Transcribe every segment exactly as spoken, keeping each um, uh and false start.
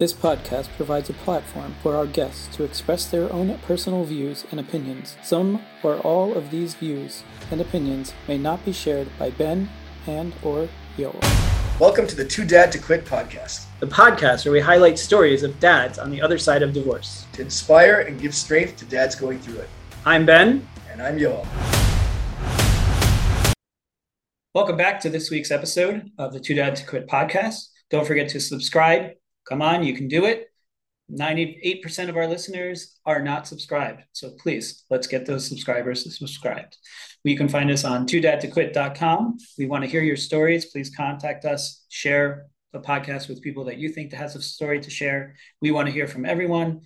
This podcast provides a platform for our guests to express their own personal views and opinions. Some or all of these views and opinions may not be shared by Ben and or Yoel. Welcome to the Too Dad To Quit podcast. The podcast where we highlight stories of dads on the other side of divorce. To inspire and give strength to dads going through it. I'm Ben. And I'm Yoel. Welcome back to this week's episode of the Too Dad To Quit podcast. Don't forget to subscribe. Come on, you can do it. ninety-eight percent of our listeners are not subscribed. So please, let's get those subscribers subscribed. You can find us on two dad to quit dot com. We want to hear your stories. Please contact us. Share the podcast with people that you think that has a story to share. We want to hear from everyone.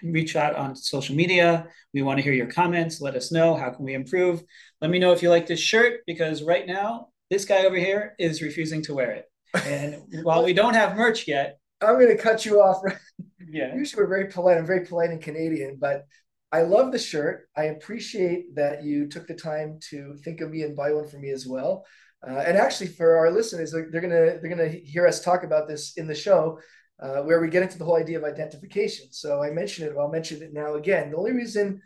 Reach out on social media. We want to hear your comments. Let us know. How can we improve? Let me know if you like this shirt, because right now, this guy over here is refusing to wear it. And while we don't have merch yet, I'm going to cut you off. Yeah. Usually we're very polite. I'm very polite and Canadian, but I love the shirt. I appreciate that you took the time to think of me and buy one for me as well. Uh, and actually, for our listeners, they're, they're gonna they're gonna hear us talk about this in the show, uh, where we get into the whole idea of identification. So I mentioned it. Well, I'll mention it now again. The only reason,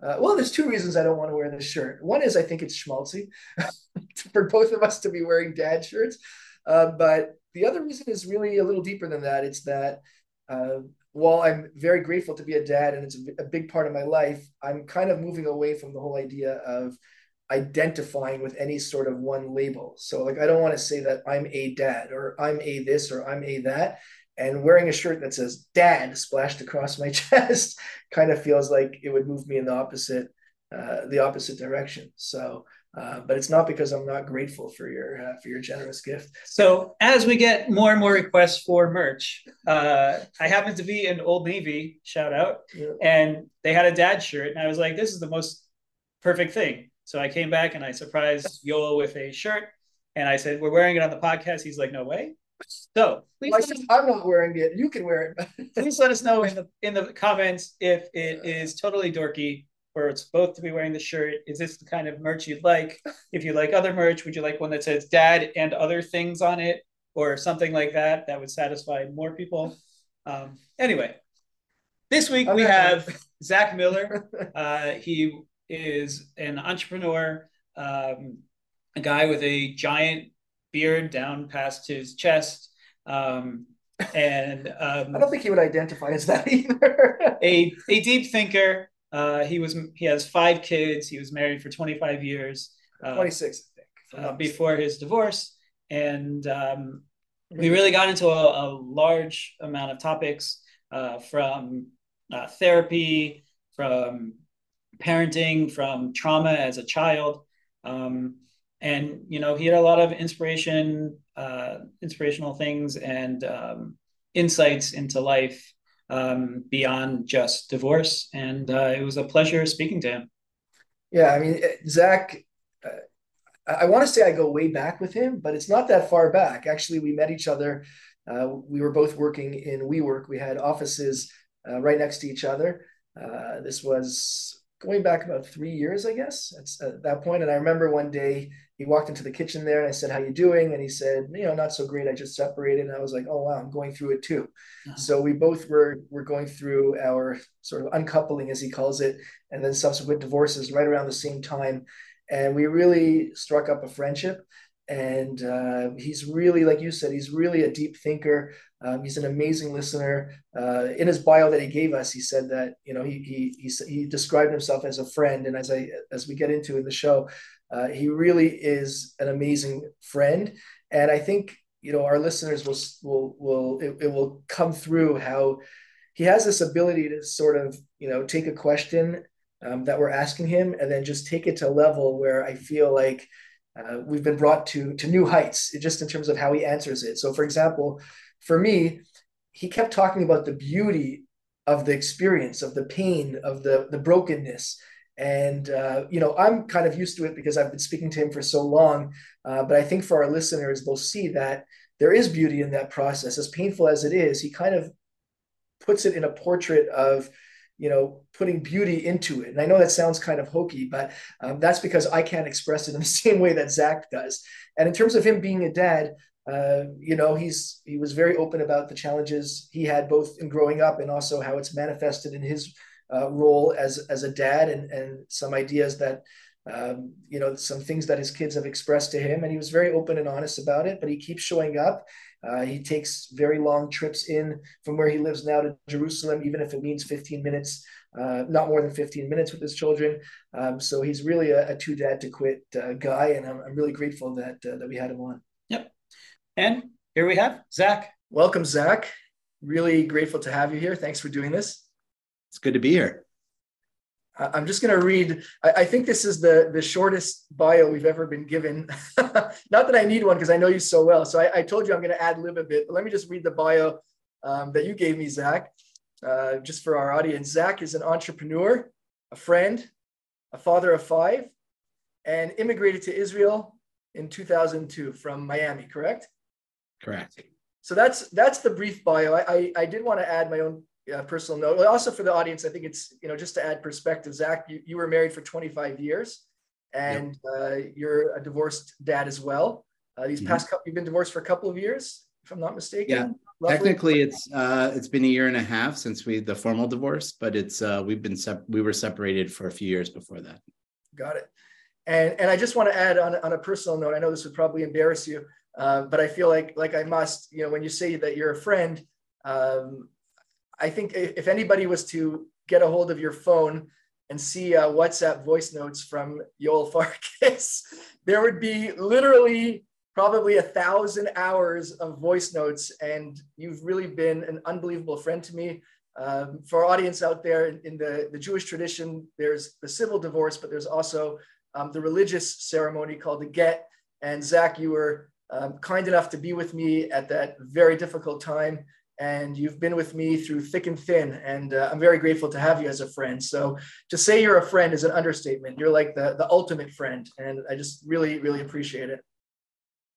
uh, well, there's two reasons I don't want to wear this shirt. One is I think it's schmaltzy for both of us to be wearing dad shirts, uh, but. The other reason is really a little deeper than that. It's that uh, while I'm very grateful to be a dad and it's a, a big part of my life, I'm kind of moving away from the whole idea of identifying with any sort of one label. So like, I don't want to say that I'm a dad or I'm a this or I'm a that. And wearing a shirt that says dad splashed across my chest kind of feels like it would move me in the opposite, uh, the opposite direction. So Uh, but it's not because I'm not grateful for your uh, for your generous gift. So as we get more and more requests for merch, uh, I happen to be in Old Navy, shout out, yeah. And they had a dad shirt. And I was like, this is the most perfect thing. So I came back and I surprised Yoel with a shirt. And I said, we're wearing it on the podcast. He's like, no way. So please, well, us- I'm not wearing it. You can wear it. Please let us know in the in the comments if it is totally dorky. Where it's both to be wearing the shirt. Is this the kind of merch you'd like? If you like other merch, would you like one that says dad and other things on it or something like that? That would satisfy more people. Um, anyway, this week okay. We have Zach Miller. Uh, he is an entrepreneur, um, a guy with a giant beard down past his chest. Um, and um, I don't think he would identify as that either. a, a deep thinker. Uh, he was. He has five kids. He was married for twenty-five years. Uh, twenty-six, I think, uh, before his divorce. And um, we really got into a, a large amount of topics uh, from uh, therapy, from parenting, from trauma as a child. Um, and, you know, he had a lot of inspiration, uh, inspirational things and um, insights into life. Um, beyond just divorce. And uh, it was a pleasure speaking to him. Yeah, I mean, Zach, uh, I want to say I go way back with him, but it's not that far back. Actually, we met each other. Uh, we were both working in WeWork. We had offices uh, right next to each other. Uh, this was going back about three years, I guess, at that point. And I remember one day he walked into the kitchen there and I said, how you doing? And he said, you know, not so great. I just separated. And I was like, oh, wow, I'm going through it too. Uh-huh. So we both were, were going through our sort of uncoupling, as he calls it, and then subsequent divorces right around the same time. And we really struck up a friendship. And uh, he's really, like you said, he's really a deep thinker. Um, he's an amazing listener. Uh, in his bio that he gave us, he said that, you know, he he he, he described himself as a friend. And as I as we get into in the show, uh, he really is an amazing friend. And I think, you know, our listeners will will will it, it will come through how he has this ability to sort of, you know, take a question um, that we're asking him and then just take it to a level where I feel like. Uh, we've been brought to to new heights just in terms of how he answers it. So, for example, for me, he kept talking about the beauty of the experience, of the pain, of the the brokenness. And, uh, you know, I'm kind of used to it because I've been speaking to him for so long. Uh, but I think for our listeners, they'll see that there is beauty in that process. As painful as it is, he kind of puts it in a portrait of, you know, putting beauty into it. And I know that sounds kind of hokey, but um, that's because I can't express it in the same way that Zach does. And in terms of him being a dad, Uh, you know, he's he was very open about the challenges he had both in growing up and also how it's manifested in his uh, role as as a dad, and and some ideas that, um, you know, some things that his kids have expressed to him. And he was very open and honest about it, but he keeps showing up. Uh, he takes very long trips in from where he lives now to Jerusalem, even if it means fifteen minutes, uh, not more than fifteen minutes with his children. Um, so he's really a, a too dad to quit uh, guy. And I'm, I'm really grateful that uh, that we had him on. Yep. And here we have Zach. Welcome, Zach. Really grateful to have you here. Thanks for doing this. It's good to be here. I'm just going to read. I, I think this is the, the shortest bio we've ever been given. Not that I need one because I know you so well. So I, I told you I'm going to ad lib a bit. But let me just read the bio um, that you gave me, Zach, uh, just for our audience. Zach is an entrepreneur, a friend, a father of five, and immigrated to Israel in two thousand two from Miami, correct? Correct. So that's that's the brief bio. I, I, I did want to add my own Uh, personal note. Also for the audience, I think it's, you know, just to add perspective, Zach, you, you were married for twenty-five years and yep. uh, you're a divorced dad as well. Uh, these mm-hmm. past couple, you've been divorced for a couple of years, if I'm not mistaken. Yeah, roughly. Technically it's, uh, it's been a year and a half since we, the formal divorce, but it's, uh, we've been, sep- we were separated for a few years before that. Got it. And, and I just want to add on, on a personal note, I know this would probably embarrass you, uh, but I feel like, like I must, you know, when you say that you're a friend, um, I think if anybody was to get a hold of your phone and see uh, WhatsApp voice notes from Yoel Farkas, there would be literally probably a thousand hours of voice notes. And you've really been an unbelievable friend to me. Um, for our audience out there in, in the, the Jewish tradition, there's the civil divorce, but there's also um, the religious ceremony called the get. And Zach, you were um, kind enough to be with me at that very difficult time. And you've been with me through thick and thin, and uh, I'm very grateful to have you as a friend. So to say you're a friend is an understatement. You're like the, the ultimate friend, and I just really, really appreciate it.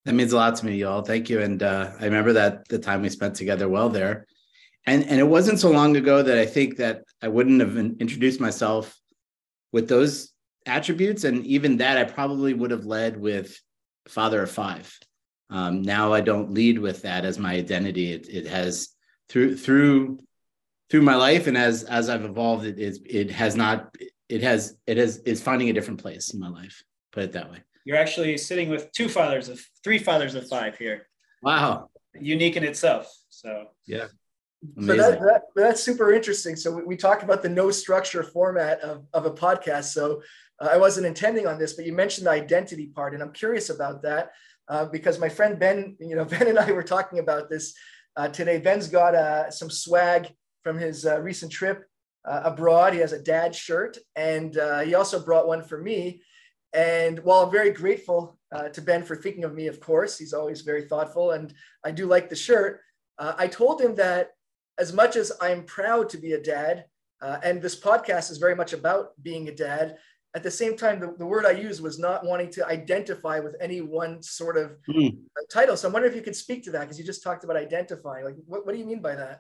That means a lot to me, y'all. Thank you. And uh, I remember that the time we spent together well there. And, and it wasn't so long ago that I think that I wouldn't have introduced myself with those attributes. And even that I probably would have led with father of five. Um, now I don't lead with that as my identity. It, it has through through through my life, and as as I've evolved, it is it has not it has it has is finding a different place in my life. Put it that way. You're actually sitting with two fathers of three fathers of five here. Wow, unique in itself. So yeah, amazing. So that, that that's super interesting. So we, we talked about the no structure format of of a podcast. So uh, I wasn't intending on this, but you mentioned the identity part, and I'm curious about that. Uh, because my friend Ben, you know, Ben and I were talking about this uh, today. Ben's got uh, some swag from his uh, recent trip uh, abroad. He has a dad shirt, and uh, he also brought one for me. And while I'm very grateful uh, to Ben for thinking of me, of course, he's always very thoughtful, and I do like the shirt. Uh, I told him that as much as I'm proud to be a dad, uh, and this podcast is very much about being a dad, at the same time, the, the word I used was not wanting to identify with any one sort of mm. title. So I'm wondering if you could speak to that, because you just talked about identifying. Like, what, what do you mean by that?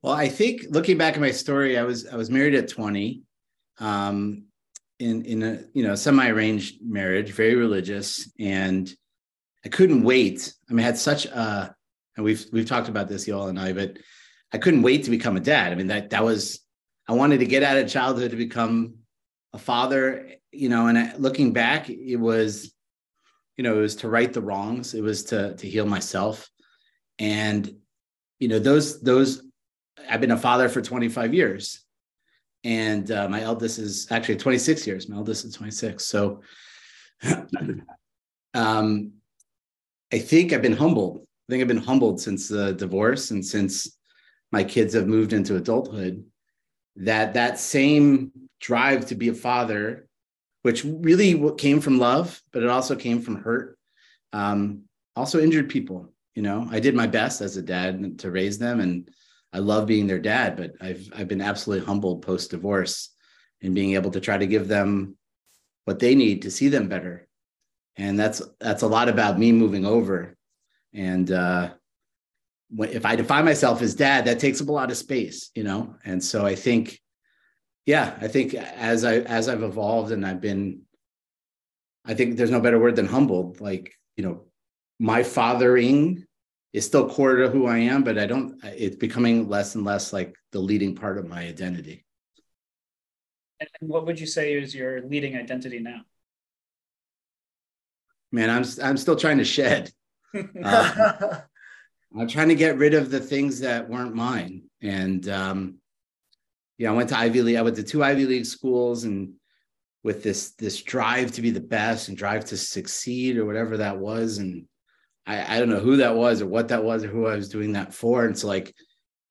Well, I think looking back at my story, I was I was married at twenty, um, in in a you know semi-arranged marriage, very religious, and I couldn't wait. I mean, I had such a, and we've we've talked about this, y'all and I, but I couldn't wait to become a dad. I mean, that that was I wanted to get out of childhood to become a father, you know, and I, looking back, it was, you know, it was to right the wrongs. It was to to heal myself. And, you know, those, those, I've been a father for twenty-five years. And uh, my eldest is actually twenty-six years. My eldest is twenty-six. So um, I think I've been humbled. I think I've been humbled since the divorce and since my kids have moved into adulthood, that that same drive to be a father, which really came from love, but it also came from hurt. Um, also injured people, you know, I did my best as a dad to raise them, and I love being their dad, but I've, I've been absolutely humbled post-divorce and being able to try to give them what they need to see them better. And that's, that's a lot about me moving over. And, uh, if I define myself as dad, that takes up a lot of space, you know? And so I think, yeah, I think as I, as I've evolved and I've been, I think there's no better word than humbled, like, you know, my fathering is still core to who I am, but I don't, it's becoming less and less like the leading part of my identity. And what would you say is your leading identity now? Man, I'm I'm still trying to shed. Uh, I'm trying to get rid of the things that weren't mine. And um, yeah, I went to Ivy League. I went to two Ivy League schools, and with this this drive to be the best and drive to succeed or whatever that was. And I, I don't know who that was or what that was or who I was doing that for. And so like,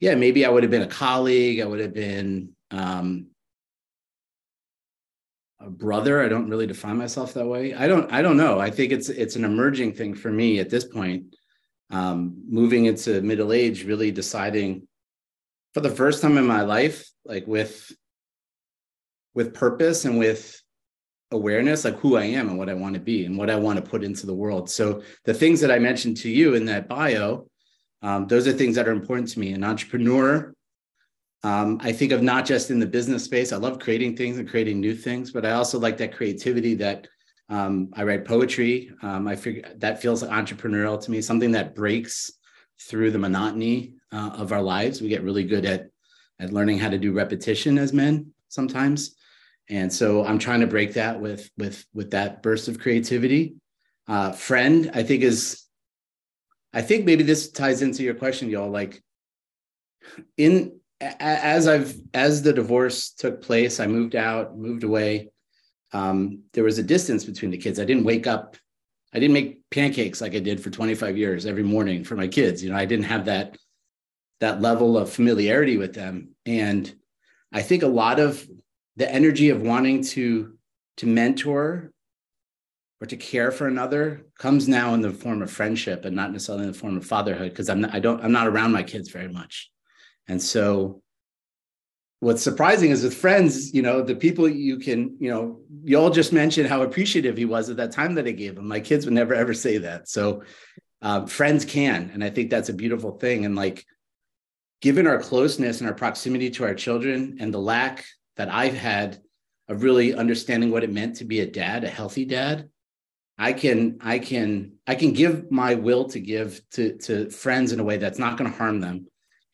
yeah, maybe I would have been a colleague. I would have been um, a brother. I don't really define myself that way. I don't, I don't know. I think it's, it's an emerging thing for me at this point, um, moving into middle age, really deciding for the first time in my life, like with, with purpose and with awareness, like who I am and what I want to be and what I want to put into the world. So the things that I mentioned to you in that bio, um, those are things that are important to me. An entrepreneur, Um, I think of not just in the business space. I love creating things and creating new things, but I also like that creativity that um, I write poetry. Um, I figure that feels entrepreneurial to me, something that breaks through the monotony uh, of our lives. We get really good at, at learning how to do repetition as men sometimes. And so I'm trying to break that with, with, with that burst of creativity. Uh, friend, I think is, I think maybe this ties into your question, y'all, like in, As I've as the divorce took place, I moved out, moved away. Um, there was a distance between the kids. I didn't wake up. I didn't make pancakes like I did for twenty-five years every morning for my kids. You know, I didn't have that that level of familiarity with them. And I think a lot of the energy of wanting to to mentor or to care for another comes now in the form of friendship and not necessarily in the form of fatherhood, because I'm not, I don't I'm not around my kids very much. And so what's surprising is with friends, you know, the people you can, you know, y'all just mentioned how appreciative he was at that time that I gave him. My kids would never, ever say that. So uh, friends can. And I think that's a beautiful thing. And like, given our closeness and our proximity to our children and the lack that I've had of really understanding what it meant to be a dad, a healthy dad, I can, I can, I can give my will to give to, to friends in a way that's not going to harm them.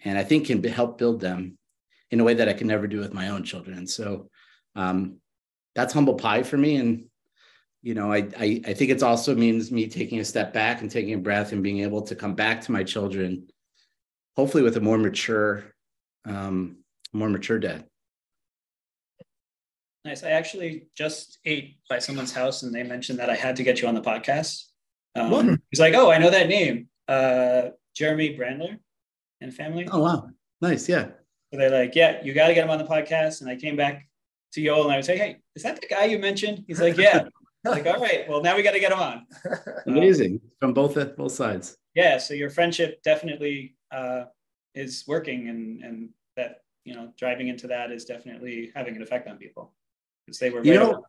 And I think can help build them in a way that I can never do with my own children. So um, that's humble pie for me. And, you know, I, I, I think it's also means me taking a step back and taking a breath and being able to come back to my children, hopefully with a more mature, um, more mature dad. Nice. I actually just ate by someone's house and they mentioned that I had to get you on the podcast. Um, he's like, oh, I know that name. Uh, Jeremy Brandler and family. Oh, wow. Nice. Yeah. So they're like, yeah, you got to get him on the podcast. And I came back to Yoel and I was like, hey, is that the guy you mentioned? He's like, yeah. Like, all right, well, now we got to get him on. Amazing. Um, From both uh, both sides. Yeah. So your friendship definitely uh, is working, and, and that, you know, driving into that is definitely having an effect on people. Because they were, you right know,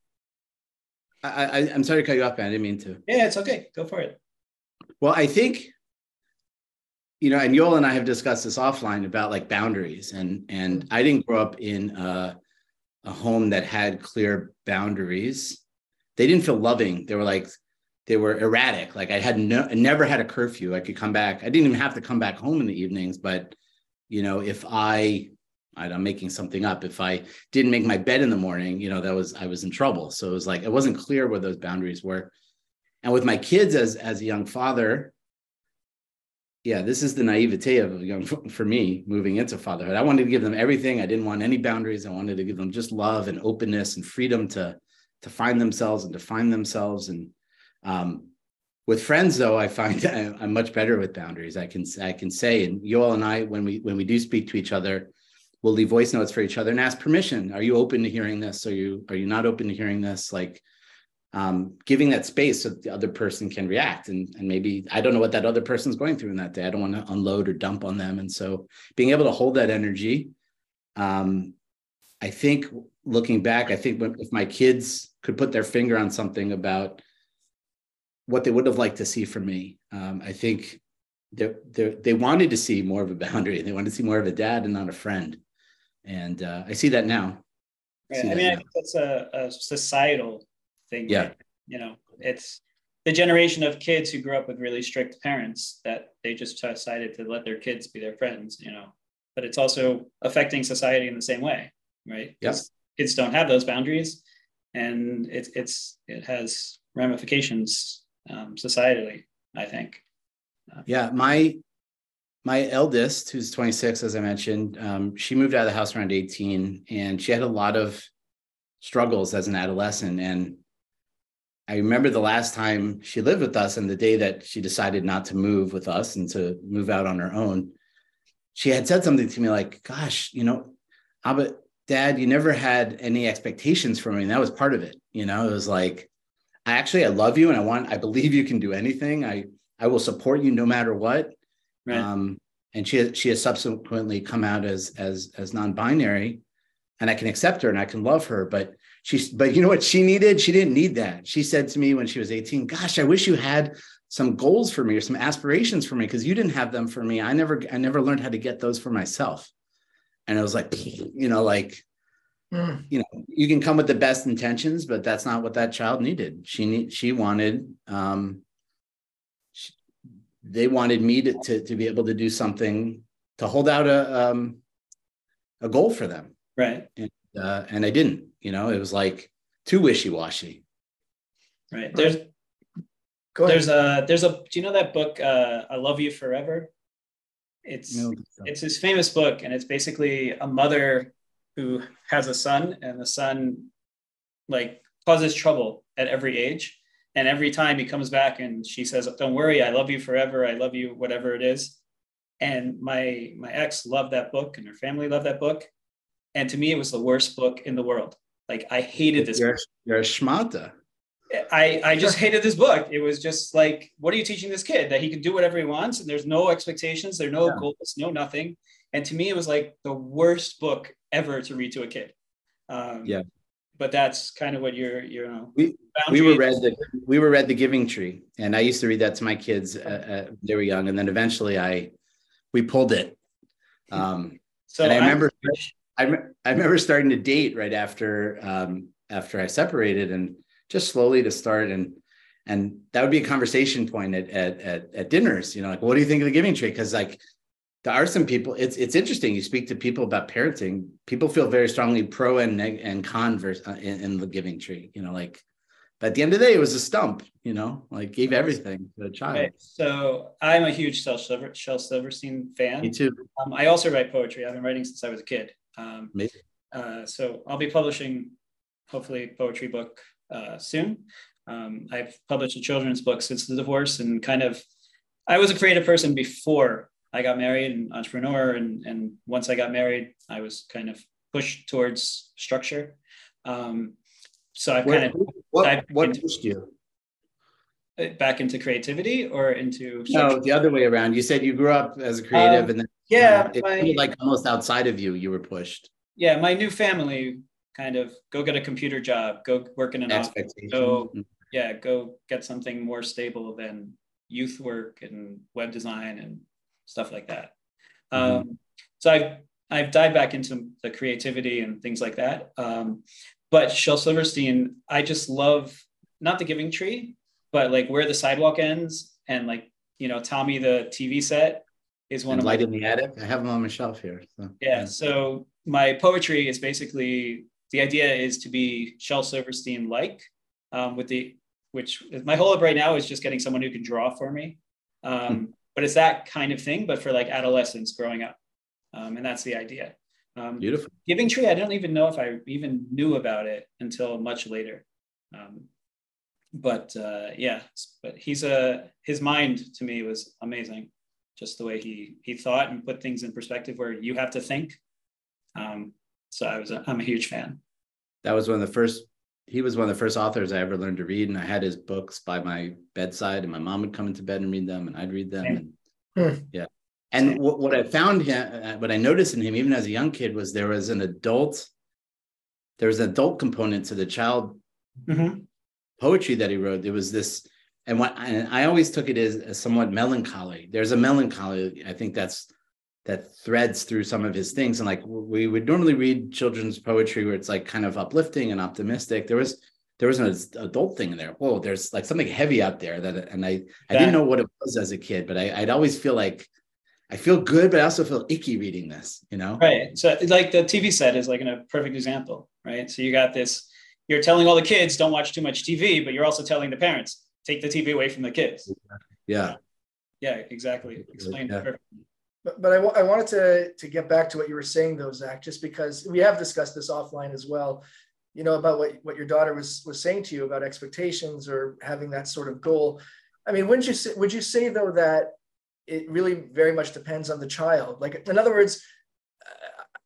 I, I, I'm sorry to cut you off, man. I didn't mean to. Yeah, it's okay. Go for it. Well, I think, you know, and Yoel and I have discussed this offline about like boundaries, and and I didn't grow up in a, a home that had clear boundaries. They didn't feel loving. They were like, they were erratic. Like I had no, I never had a curfew. I could come back. I didn't even have to come back home in the evenings. But, you know, if I, I'm making something up. If I didn't make my bed in the morning, you know, that was, I was in trouble. So it was like, it wasn't clear where those boundaries were. And with my kids as, as a young father, yeah, this is the naivete of, you know, for me moving into fatherhood. I wanted to give them everything. I didn't want any boundaries. I wanted to give them just love and openness and freedom to, to find themselves and define themselves. And um, with friends, though, I find I, I'm much better with boundaries. I can I can say, and Yoel and I, when we when we do speak to each other, we'll leave voice notes for each other and ask permission. Are you open to hearing this? Are you are you not open to hearing this? Like. Um, giving that space so that the other person can react. And, and maybe, I don't know what that other person's going through in that day. I don't want to unload or dump on them. And so being able to hold that energy, um, I think looking back, I think if my kids could put their finger on something about what they would have liked to see from me, um, I think they're, they're, they wanted to see more of a boundary. They wanted to see more of a dad and not a friend. And uh, I see that now. I, right. I mean, now. I think that's a, a societal thing. Yeah, you know, it's the generation of kids who grew up with really strict parents that they just decided to let their kids be their friends, you know, but it's also affecting society in the same way, right? Yes. Yeah. Kids don't have those boundaries, and it, it's, it has ramifications um, societally, I think. Uh, yeah. My, my eldest, who's twenty-six, as I mentioned, um, she moved out of the house around eighteen, and she had a lot of struggles as an adolescent. And I remember the last time she lived with us and the day that she decided not to move with us and to move out on her own, she had said something to me like, gosh, you know, Abba, Dad, you never had any expectations from me. And that was part of it. You know, it was like, I actually, I love you and I want, I believe you can do anything. I, I will support you no matter what. Right. Um, and she, she has subsequently come out as, as, as non-binary, and I can accept her and I can love her, but She, but you know what she needed? She didn't need that. She said to me when she was eighteen, gosh, I wish you had some goals for me or some aspirations for me, because you didn't have them for me. I never, I never learned how to get those for myself. And I was like, you know, like, mm. you know, you can come with the best intentions, but that's not what that child needed. She need, she wanted, um, she, they wanted me to, to, to be able to do something, to hold out a, um, a goal for them. Right. And, uh, and I didn't. You know, it was like too wishy-washy. Right. There's, there's a, there's a, do you know that book, uh, I Love You Forever? It's, no, it's this famous book, and it's basically a mother who has a son, and the son like causes trouble at every age. And every time he comes back and she says, don't worry, I love you forever. I love you, whatever it is. And my, my ex loved that book, and her family loved that book. And to me, it was the worst book in the world. Like, I hated this. You're, you're a schmata. I, I just hated this book. It was just like, what are you teaching this kid? That he can do whatever he wants, and there's no expectations, there are no yeah. goals, no nothing. And to me, it was like the worst book ever to read to a kid. Um, yeah. But that's kind of what you're, you know. We, we were read the we were read the Giving Tree, and I used to read that to my kids. Uh, uh, they were young, and then eventually, I we pulled it. Um, so and I remember. I'm, I I remember starting to date right after um, after I separated, and just slowly to start, and and that would be a conversation point at at at, at dinners. You know, like, what do you think of the Giving Tree? Because like there are some people. It's it's interesting. You speak to people about parenting. People feel very strongly pro and neg- and con verse, uh, in, in the Giving Tree. You know, like, but at the end of the day, it was a stump. You know, like gave everything to the child. Right. So I'm a huge Shel Silver, Shel Silverstein fan. Me too. Um, I also write poetry. I've been writing since I was a kid. Um, uh, so I'll be publishing hopefully a poetry book, uh, soon. Um, I've published a children's book since the divorce, and kind of, I was a creative person before I got married and entrepreneur. And, and once I got married, I was kind of pushed towards structure. Um, so I've what, kind of, what, what into, pushed you back into creativity or into structure? No, the other way around. You said you grew up as a creative um, and then. Yeah, it my, like almost outside of you, you were pushed. Yeah, my new family kind of go get a computer job, go work in an office, go yeah, go get something more stable than youth work and web design and stuff like that. Mm-hmm. Um, so I've I've dived back into the creativity and things like that. Um, but Shel Silverstein, I just love not the Giving Tree, but like Where the Sidewalk Ends, and like, you know, Tommy the T V Set. Is one and of Light in the Attic. I have them on my shelf here. So. Yeah. So my poetry is basically, the idea is to be Shel Silverstein like, um, with the which my whole up right now is just getting someone who can draw for me. Um, hmm. But it's that kind of thing, but for like adolescents growing up, um, and that's the idea. Um, Beautiful. Giving Tree. I don't even know if I even knew about it until much later. Um, but uh, yeah. But he's a his mind to me was amazing. Just the way he he thought and put things in perspective where you have to think. Um, so I was a, I'm a huge fan. That was one of the first. He was one of the first authors I ever learned to read, and I had his books by my bedside, and my mom would come into bed and read them, and I'd read them. And, yeah. And w- what I found him, what I noticed in him, even as a young kid, was there was an adult. There was an adult component to the child mm-hmm. poetry that he wrote. There was this. And what and I always took it as, as somewhat melancholy. There's a melancholy, I think that's that threads through some of his things. And like we would normally read children's poetry where it's like kind of uplifting and optimistic. There was there was an adult thing in there. Whoa, there's like something heavy out there that, and I, I that, didn't know what it was as a kid, but I, I'd always feel like I feel good, but I also feel icky reading this, you know? Right. So like the T V set is like a perfect example, right? So you got this, you're telling all the kids don't watch too much T V, but you're also telling the parents, take the T V away from the kids. Yeah. Yeah, exactly. Explain yeah. it perfectly. But, but I, w- I wanted to, to get back to what you were saying though, Zach, just because we have discussed this offline as well, you know, about what, what your daughter was, was saying to you about expectations or having that sort of goal. I mean, wouldn't you say, would you say though, that it really very much depends on the child? Like, in other words,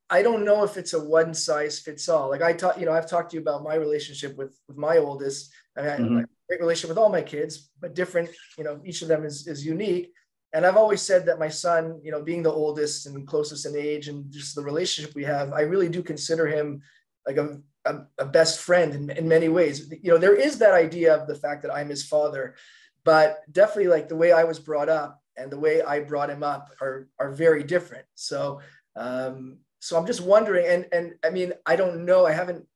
I don't know if it's a one size fits all. Like I taught, you know, I've talked to you about my relationship with, with my oldest. I mean, mm-hmm. I have a great relationship with all my kids, but different, you know, each of them is, is unique. And I've always said that my son, you know, being the oldest and closest in age and just the relationship we have, I really do consider him like a, a, a best friend in, in many ways. You know, there is that idea of the fact that I'm his father, but definitely like the way I was brought up and the way I brought him up are, are very different. So, um, so I'm just wondering, and, and I mean, I don't know, I haven't,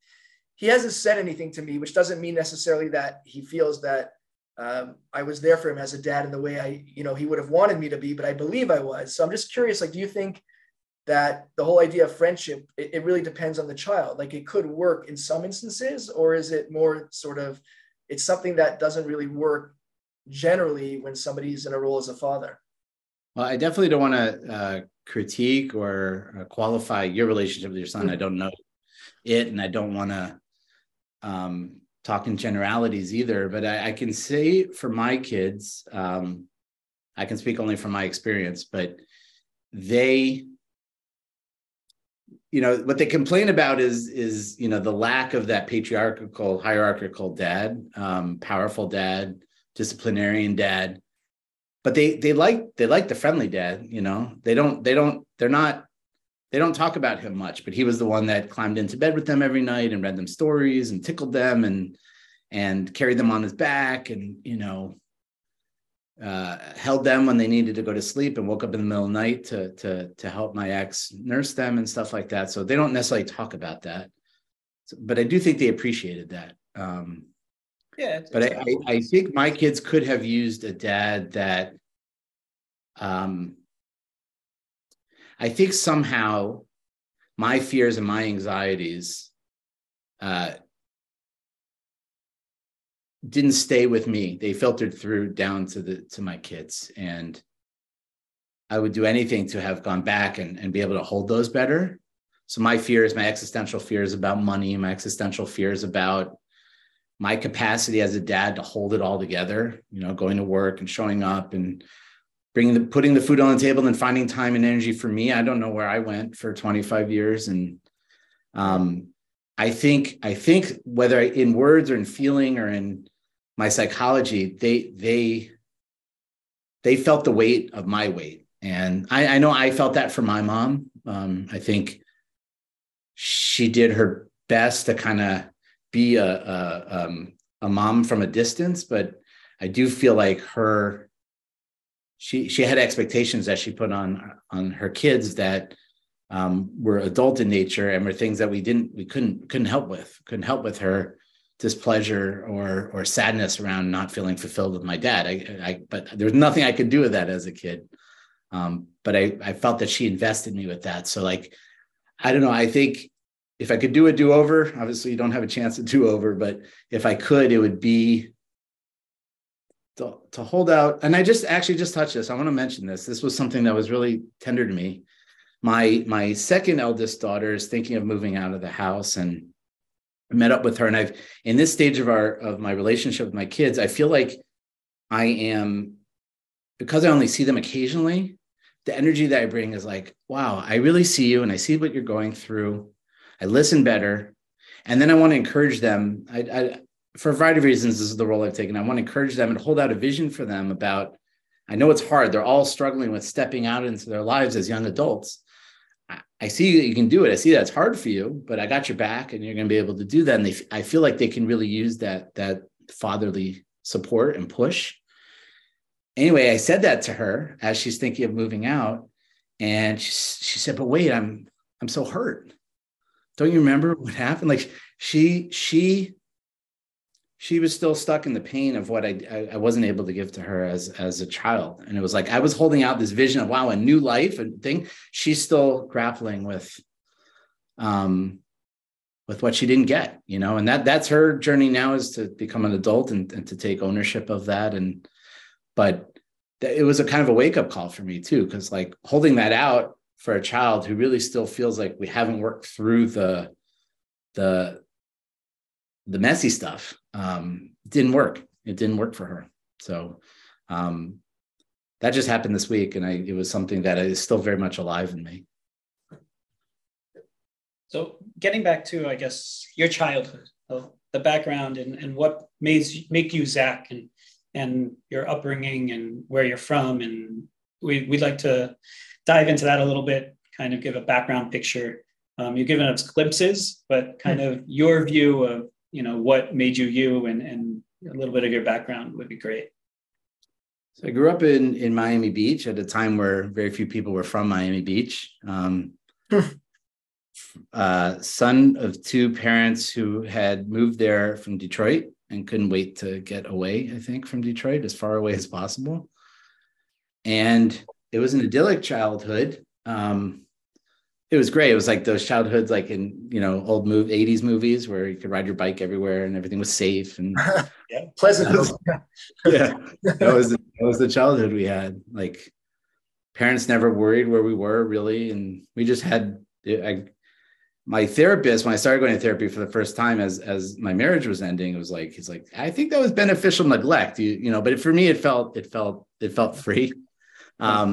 he hasn't said anything to me, which doesn't mean necessarily that he feels that um, I was there for him as a dad in the way I, you know, he would have wanted me to be, but I believe I was. So I'm just curious, like, do you think that the whole idea of friendship, it, it really depends on the child? Like it could work in some instances, or is it more sort of, it's something that doesn't really work generally when somebody's in a role as a father? Well, I definitely don't want to uh, critique or uh, qualify your relationship with your son. Mm-hmm. I don't know it, and I don't want to um, talk in generalities either. But I, I can say for my kids, um, I can speak only from my experience, but they, you know, what they complain about is, is you know, the lack of that patriarchal, hierarchical dad, um, powerful dad, disciplinarian dad. But they they like they like the friendly dad, you know. They don't they don't they're not they don't talk about him much, but he was the one that climbed into bed with them every night and read them stories and tickled them and and carried them on his back and, you know, uh, held them when they needed to go to sleep and woke up in the middle of the night to to to help my ex nurse them and stuff like that. So they don't necessarily talk about that, so, but I do think they appreciated that. Um, Yeah, but I, I think my kids could have used a dad that, um, I think somehow my fears and my anxieties uh, didn't stay with me. They filtered through down to the to my kids, and I would do anything to have gone back and, and be able to hold those better. So my fears, my existential fears about money, my existential fears about my capacity as a dad to hold it all together, you know, going to work and showing up and bringing the, putting the food on the table and finding time and energy for me. I don't know where I went for twenty-five years. And um, I think, I think whether in words or in feeling or in my psychology, they, they, they felt the weight of my weight. And I, I know I felt that for my mom. Um, I think she did her best to kind of be a a, um, a mom from a distance, but I do feel like her, she she had expectations that she put on on her kids that um, were adult in nature and were things that we didn't we couldn't couldn't help with couldn't help with her displeasure or or sadness around not feeling fulfilled with my dad. I, I but there was nothing I could do with that as a kid, um, but I I felt that she invested me with that. So like I don't know I think. If I could do a do-over, obviously you don't have a chance to do-over, but if I could, it would be to, to hold out. And I just actually just touched this. I want to mention this. This was something that was really tender to me. My my second eldest daughter is thinking of moving out of the house, and I met up with her. And I've in this stage of our of my relationship with my kids, I feel like I am, because I only see them occasionally, the energy that I bring is like, wow, I really see you and I see what you're going through. I listen better. And then I want to encourage them. I, I, for a variety of reasons, this is the role I've taken. I want to encourage them and hold out a vision for them about, I know it's hard. They're all struggling with stepping out into their lives as young adults. I, I see that you can do it. I see that's hard for you, but I got your back and you're going to be able to do that. And they, I feel like they can really use that, that fatherly support and push. Anyway, I said that to her as she's thinking of moving out. And she, she said, but wait, I'm, I'm so hurt. Don't you remember what happened? Like she, she she was still stuck in the pain of what I, I, I wasn't able to give to her as, as a child. And it was like, I was holding out this vision of, wow, a new life and thing. She's still grappling with, um, with what she didn't get, you know, and that that's her journey now, is to become an adult and, and to take ownership of that. And, but th- it was a kind of a wake up call for me too. Cause like holding that out for a child who really still feels like we haven't worked through the, the, the messy stuff, um, didn't work. It didn't work for her. So, um, that just happened this week. And I, it was something that is still very much alive in me. So getting back to, I guess, your childhood, the background and, and what made make you Zach, and, and your upbringing and where you're from. And we, we'd like to dive into that a little bit, kind of give a background picture. Um, you've given us glimpses, but kind mm-hmm. of your view of, you know, what made you you, and, and a little bit of your background would be great. So I grew up in, in Miami Beach at a time where very few people were from Miami Beach. Um, uh, son of two parents who had moved there from Detroit and couldn't wait to get away, I think, from Detroit as far away as possible. And it was an idyllic childhood. Um, It was great. It was like those childhoods, like in, you know, old move eighties movies where you could ride your bike everywhere and everything was safe and yeah, pleasant. Uh, yeah, that was that was the childhood we had. Like parents never worried where we were really, and we just had. I, my therapist, when I started going to therapy for the first time, as as my marriage was ending, it was like he's like, I think that was beneficial neglect, you you know. But for me, it felt it felt it felt free. Um,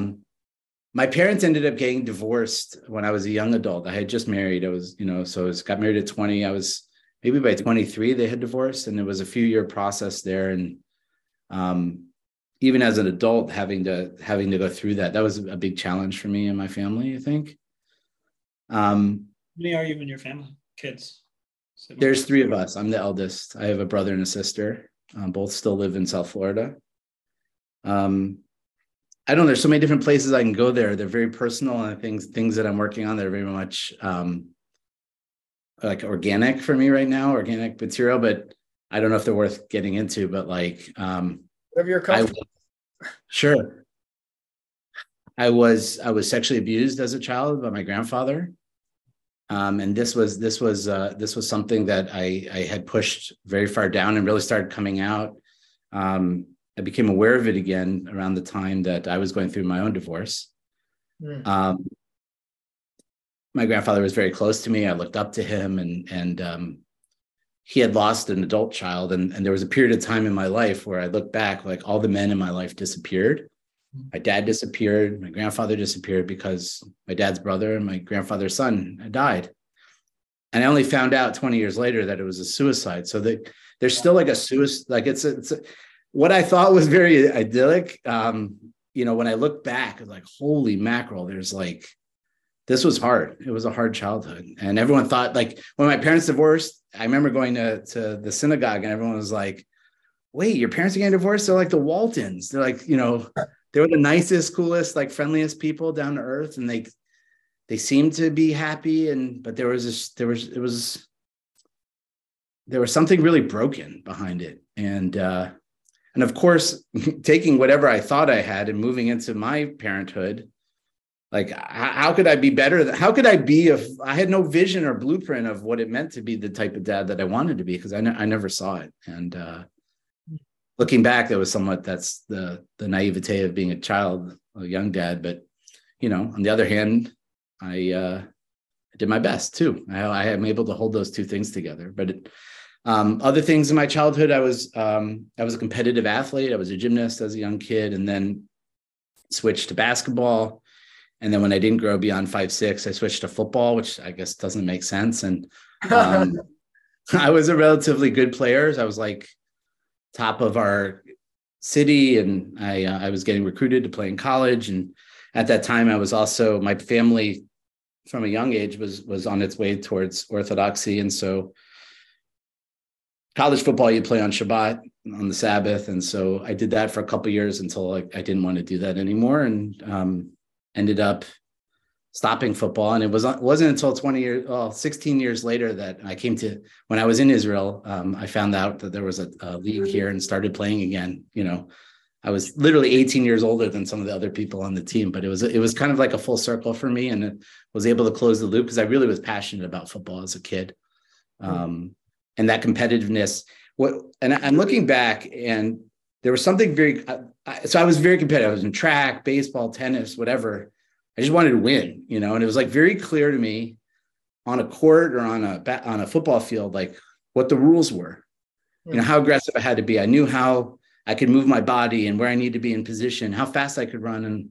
My parents ended up getting divorced when I was a young adult. I had just married. I was, you know, so I was, got married at twenty. I was maybe by twenty-three, they had divorced, and it was a few year process there. And um, even as an adult, having to having to go through that, that was a big challenge for me and my family, I think. Um, How many are you in your family, kids? Siblings? There's three of us. I'm the eldest. I have a brother and a sister. Um, both still live in South Florida. Um. I don't know, there's so many different places I can go there. They're very personal, and things things that I'm working on that are very much um, like organic for me right now, organic material, but I don't know if they're worth getting into, but like- um, Whatever you're comfortable with. Sure. I was I was sexually abused as a child by my grandfather. Um, and this was this was, uh, this was something that I, I had pushed very far down and really started coming out. Um, I became aware of it again around the time that I was going through my own divorce. Mm. Um, my grandfather was very close to me. I looked up to him, and and um, he had lost an adult child. And, and there was a period of time in my life where I look back, like all the men in my life disappeared. Mm. My dad disappeared. My grandfather disappeared because my dad's brother and my grandfather's son had died. And I only found out twenty years later that it was a suicide. So that there's still like a suicide, like it's a, it's a what I thought was very idyllic, um, you know, when I look back, I was like, holy mackerel, there's like, this was hard. It was a hard childhood. And everyone thought, like, when my parents divorced, I remember going to, to the synagogue, and everyone was like, wait, your parents are getting divorced? They're like the Waltons. They're like, you know, they were the nicest, coolest, like friendliest people down to earth. And they, they seemed to be happy. And, but there was this, there was, it was, there was something really broken behind it. And, uh, And of course, taking whatever I thought I had and moving into my parenthood, like, how could I be better? Than, how could I be if I had no vision or blueprint of what it meant to be the type of dad that I wanted to be? Because I, n- I never saw it. And uh, looking back, that was somewhat, that's the, the naivete of being a child, a young dad. But, you know, on the other hand, I uh, did my best too. I, I am able to hold those two things together. But it, Um, other things in my childhood, I was um, I was a competitive athlete. I was a gymnast as a young kid, and then switched to basketball. And then when I didn't grow beyond five six, I switched to football, which I guess doesn't make sense. And um, I was a relatively good player. I was like top of our city, and I uh, I was getting recruited to play in college. And at that time, I was also, my family from a young age was was on its way towards Orthodoxy, and so. College football, you play on Shabbat, on the Sabbath. And so I did that for a couple of years until I, I didn't want to do that anymore, and um, ended up stopping football. And it was, wasn't until twenty years, well, sixteen years later that I came to, when I was in Israel, um, I found out that there was a, a league here and started playing again. You know, I was literally eighteen years older than some of the other people on the team, but it was, it was kind of like a full circle for me, and it was able to close the loop because I really was passionate about football as a kid. Um, and that competitiveness, what, and I'm looking back, and there was something very, I, I, so I was very competitive. I was in track, baseball, tennis, whatever. I just wanted to win, you know, and it was like very clear to me on a court or on a, on a football field, like what the rules were, you know, how aggressive I had to be. I knew how I could move my body and where I need to be in position, how fast I could run. And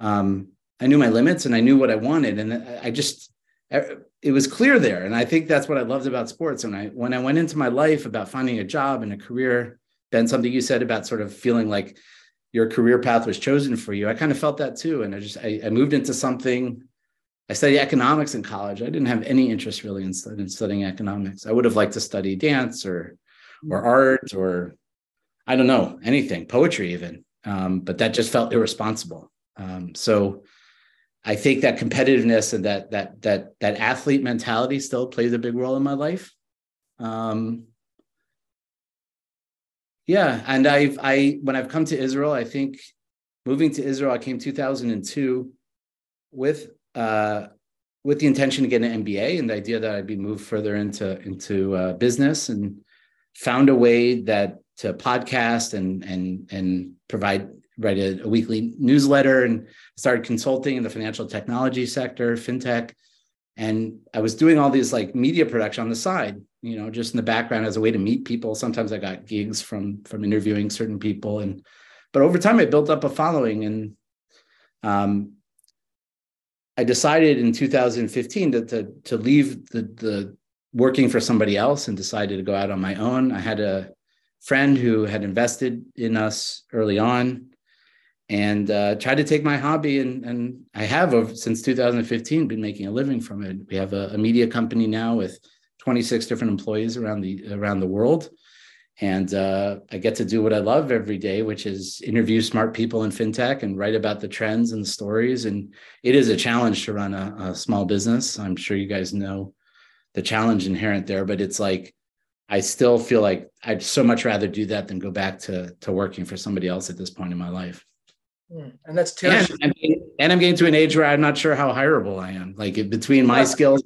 um, I knew my limits and I knew what I wanted. And I just, it was clear there. And I think that's what I loved about sports. And I, when I went into my life about finding a job and a career, Ben, something you said about sort of feeling like your career path was chosen for you, I kind of felt that too. And I just, I, I moved into something. I studied economics in college. I didn't have any interest really in, in studying economics. I would have liked to study dance or, or art or, I don't know, anything, poetry even, um, but that just felt irresponsible. Um, so I think that competitiveness and that that that that athlete mentality still plays a big role in my life. Um, yeah, and I've I when I've come to Israel, I think moving to Israel, I came two thousand two with uh, with the intention to get an M B A and the idea that I'd be moved further into into uh, business, and found a way that. To podcast and and and provide write a, a weekly newsletter, and started consulting in the financial technology sector, fintech, and I was doing all these like media production on the side, you know, just in the background as a way to meet people. Sometimes I got gigs from from interviewing certain people, and but over time I built up a following, and um, I decided in two thousand fifteen to to, to leave the the working for somebody else and decided to go out on my own. I had a friend who had invested in us early on, and uh, tried to take my hobby. And, and I have, over, since two thousand fifteen, been making a living from it. We have a, a media company now with twenty-six different employees around the, around the world. And uh, I get to do what I love every day, which is interview smart people in fintech and write about the trends and the stories. And it is a challenge to run a, a small business. I'm sure you guys know the challenge inherent there, but it's like, I still feel like I'd so much rather do that than go back to, to working for somebody else at this point in my life. And that's terrible. And, and I'm getting to an age where I'm not sure how hireable I am. Like between my yeah. skills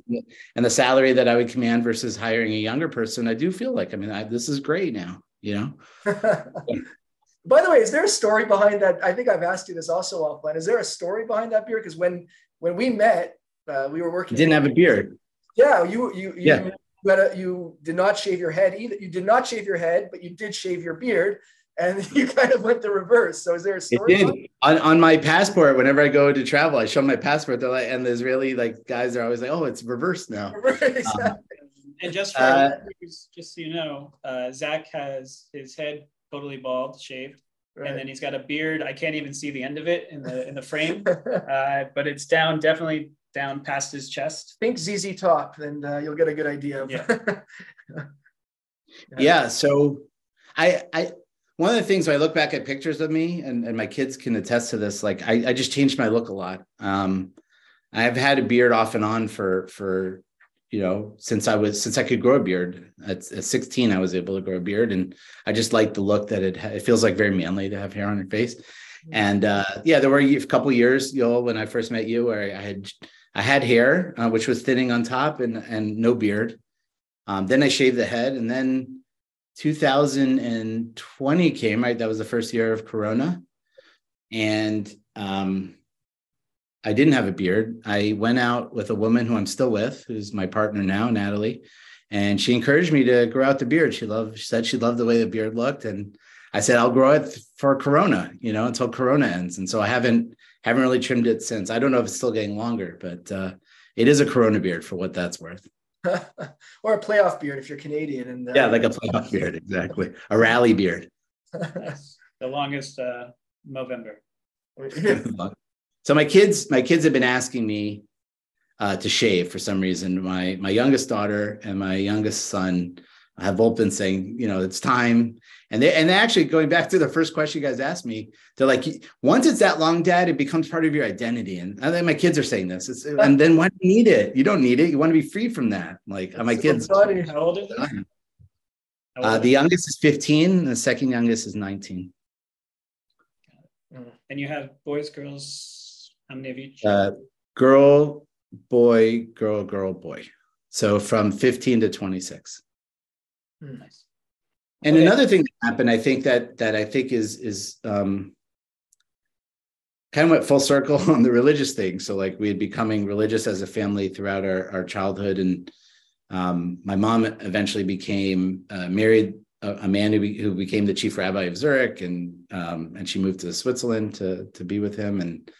and the salary that I would command versus hiring a younger person, I do feel like, I mean, I, this is great now, you know? By the way, is there a story behind that? I think I've asked you this also offline. Is there a story behind that beard? Because when, when we met, uh, we were working. You didn't have a beard. Yeah. You, you, you. Yeah. But you did not shave your head either. You did not shave your head, but you did shave your beard, and you kind of went the reverse. So is there a story? It did. On, on my passport, whenever I go to travel, I show my passport. They're like, and the Israeli like guys are always like, "Oh, it's reversed now." Exactly. Um, and just for uh, just so you know, uh, Zach has his head totally bald, shaved, right. And then he's got a beard. I can't even see the end of it in the in the frame, uh, but it's down definitely. Down past his chest. Think Z Z Top, then uh, you'll get a good idea. Of yeah. yeah. yeah. So I, I, one of the things when I look back at pictures of me, and, and my kids can attest to this, like I, I just changed my look a lot. Um, I've had a beard off and on for, for, you know, since I was, since I could grow a beard at, at sixteen, I was able to grow a beard, and I just like the look that it, it feels like very manly to have hair on your face. And uh, yeah, there were a couple of years, you know, when I first met you, where I had, I had hair, uh, which was thinning on top, and, and no beard. Um, then I shaved the head, and then two thousand twenty came, right? That was the first year of Corona. And um, I didn't have a beard. I went out with a woman who I'm still with, who's my partner now, Natalie. And she encouraged me to grow out the beard. She loved, she said she loved the way the beard looked. And I said, I'll grow it for Corona, you know, until Corona ends. And so I haven't, haven't really trimmed it since. I don't know if it's still getting longer, but uh, it is a Corona beard for what that's worth. Or a playoff beard if you're Canadian. And uh, yeah, like a playoff beard, exactly. A rally beard. That's the longest uh, November. So my kids, my kids have been asking me uh, to shave for some reason. My my youngest daughter and my youngest son have both been saying, you know, it's time. And they, and actually going back to the first question you guys asked me, they're like, once it's that long, Dad, it becomes part of your identity. And I think my kids are saying this. It's, and then why do you need it? You don't need it. You want to be free from that. Like that's my kids. Funny. How old are they? Uh, the youngest is fifteen. And the second youngest is nineteen. And you have boys, girls, how many of each? Uh, girl, boy, girl, girl, boy. So from fifteen to twenty-six. Nice. And okay. Another thing that happened, I think that that I think is is um, kind of went full circle on the religious thing. So like we had becoming religious as a family throughout our, our childhood, and um, my mom eventually became uh, married a, a man who, be, who became the chief rabbi of Zurich, and um, and she moved to Switzerland to to be with him, and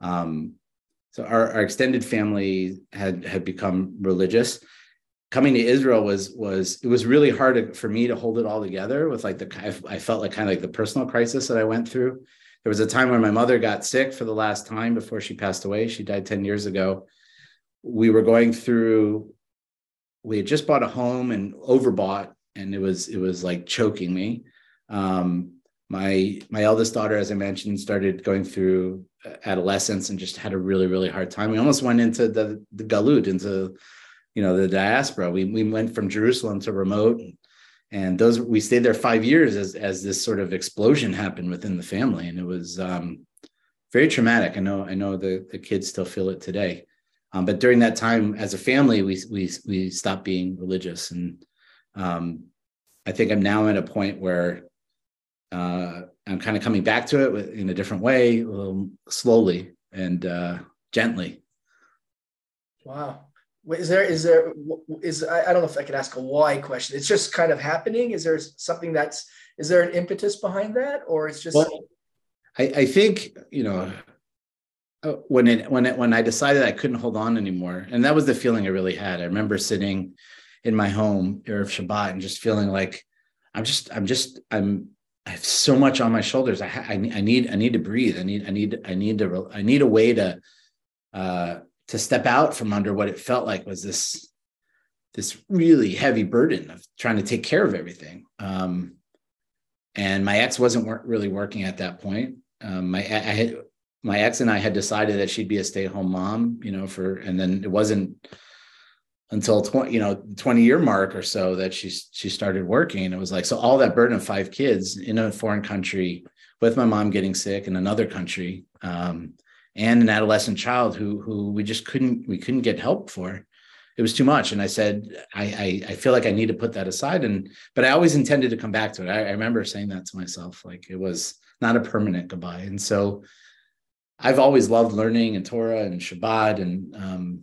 um, so our, our extended family had had become religious. Coming to Israel was, was it was really hard to, for me to hold it all together with like the, I felt like kind of like the personal crisis that I went through. There was a time when my mother got sick for the last time before she passed away. She died ten years ago. We were going through, we had just bought a home and overbought, and it was, it was like choking me. Um, my, my eldest daughter, as I mentioned, started going through adolescence and just had a really, really hard time. We almost went into the, the galut, into you know, the diaspora. We we went from Jerusalem to remote, and, and those we stayed there five years as as this sort of explosion happened within the family, and it was um, very traumatic. I know I know the, the kids still feel it today, um, but during that time as a family, we we we stopped being religious, and um, I think I'm now at a point where uh, I'm kind of coming back to it with, in a different way, a little slowly and uh, gently. Wow. Is there, is there, is, I don't know if I could ask a why question. It's just kind of happening. Is there something that's, is there an impetus behind that, or it's just? Well, I, I think, you know, when it, when it, when I decided I couldn't hold on anymore, and that was the feeling I really had. I remember sitting in my home, Erev Shabbat, and just feeling like, I'm just, I'm just, I'm, I have so much on my shoulders. I, I, I need, I need to breathe. I need, I need, I need to, I need a way to, uh, to step out from under what it felt like was this, this really heavy burden of trying to take care of everything. Um, and my ex wasn't wor- really working at that point. Um, my, I had, my ex and I had decided that she'd be a stay-at-home mom, you know, for, and then it wasn't until twenty, you know, twenty year mark or so that she, she started working. It was like, so all that burden of five kids in a foreign country with my mom getting sick in another country, um, and an adolescent child who who we just couldn't we couldn't get help for. It was too much. And I said, I I, I feel like I need to put that aside. And but I always intended to come back to it. I, I remember saying that to myself, like it was not a permanent goodbye. And so I've always loved learning and Torah and Shabbat, and um,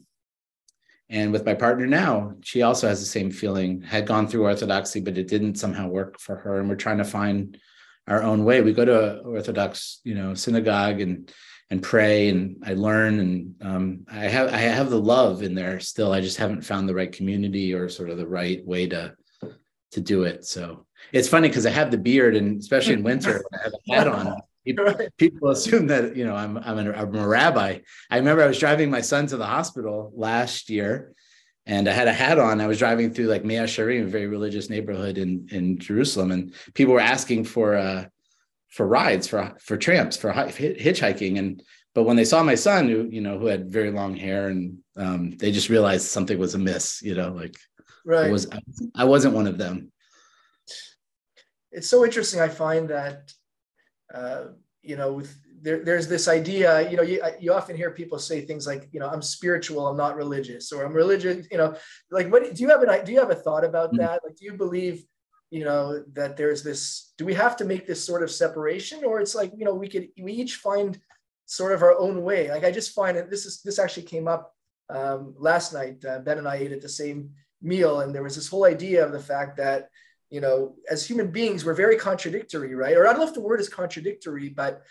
and with my partner now, she also has the same feeling. Had gone through Orthodoxy, but it didn't somehow work for her, and we're trying to find our own way. We go to an Orthodox, you know, synagogue and. and pray, and I learn, and um, I have I have the love in there still. I just haven't found the right community or sort of the right way to to do it. So it's funny because I have the beard, and especially in winter, when I have a hat on, people, people assume that, you know, I'm I'm, an, I'm a rabbi. I remember I was driving my son to the hospital last year, and I had a hat on. I was driving through like Mea Sharim, a very religious neighborhood in in Jerusalem, and people were asking for uh, for rides, for, for tramps, for hitchhiking. And, but when they saw my son who, you know, who had very long hair, and um, they just realized something was amiss, you know, like right. I was, I wasn't one of them. It's so interesting. I find that, uh, you know, with, there, there's this idea, you know, you, you often hear people say things like, you know, I'm spiritual, I'm not religious, or I'm religious, you know, like, what do you have an, do you have a thought about mm-hmm. that? Like, do you believe, you know, that there's this, do we have to make this sort of separation, or it's like, you know, we could, we each find sort of our own way. Like, I just find it, this is, this actually came up um, last night, uh, Ben and I ate at the same meal. And there was this whole idea of the fact that, you know, as human beings, we're very contradictory, right? Or I don't know if the word is contradictory, but,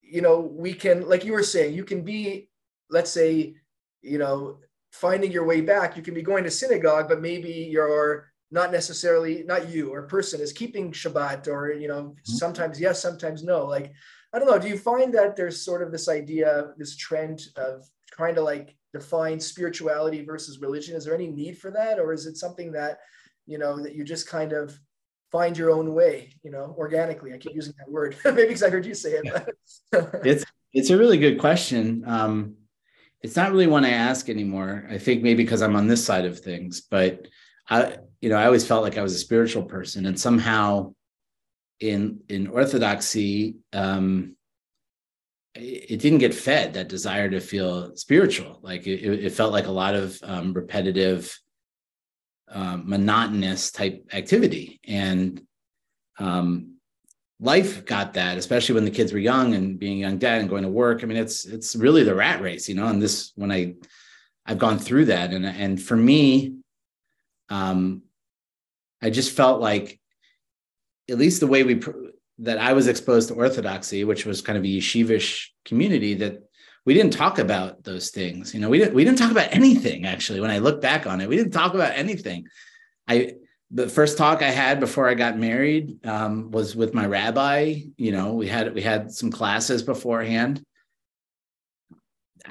you know, we can, like you were saying, you can be, let's say, you know, finding your way back. You can be going to synagogue, but maybe you're, not necessarily, not you or person is keeping Shabbat, or, you know, sometimes yes, sometimes no. Like, I don't know, do you find that there's sort of this idea, this trend of trying to like define spirituality versus religion? Is there any need for that? Or is it something that you know, that you just kind of find your own way, you know, organically. I keep using that word, maybe because I heard you say it. it's it's a really good question. Um, it's not really one I ask anymore. I think maybe because I'm on this side of things, but I, you know, I always felt like I was a spiritual person, and somehow in in Orthodoxy, um, it, it didn't get fed, that desire to feel spiritual. Like it, it felt like a lot of um, repetitive, Um, monotonous type activity. And um, life got that, especially when the kids were young and being a young dad and going to work. I mean, it's it's really the rat race, you know, and this, when I, I've gone through that. And, and for me, um, I just felt like, at least the way we, pr- that I was exposed to Orthodoxy, which was kind of a yeshivish community, that we didn't talk about those things. You know, we didn't, we didn't talk about anything, actually. When I look back on it, we didn't talk about anything. I, the first talk I had before I got married um, was with my rabbi. You know, we had, we had some classes beforehand.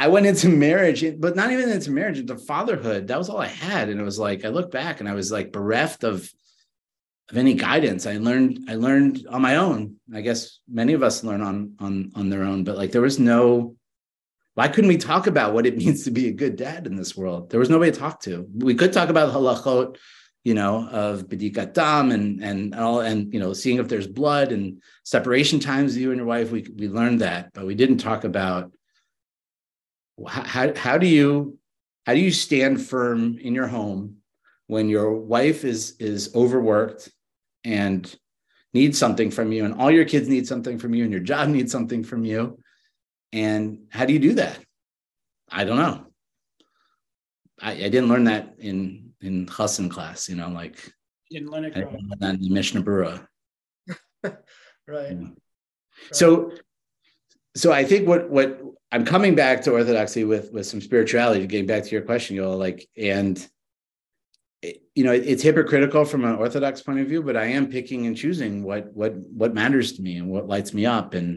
I went into marriage, but not even into marriage, into fatherhood. That was all I had. And it was like, I look back and I was like bereft of, of any guidance. I learned, I learned on my own. I guess many of us learn on, on, on their own, but like, there was no, why couldn't we talk about what it means to be a good dad in this world? There was nobody to talk to. We could talk about halachot, you know, of b'dikat dam and and all, and you know, seeing if there's blood and separation times. You and your wife, we we learned that, but we didn't talk about how how do you how do you stand firm in your home when your wife is is overworked and needs something from you, and all your kids need something from you, and your job needs something from you. And how do you do that? I don't know. I, I didn't learn that in in Chassan class, you know, like you didn't learn it I didn't learn that in the Mishnah Bura. Right. You know. So, so I think what what I'm coming back to Orthodoxy with with some spirituality. Getting back to your question, Yoel, like, and it, you know, it, it's hypocritical from an Orthodox point of view, but I am picking and choosing what what what matters to me and what lights me up, and.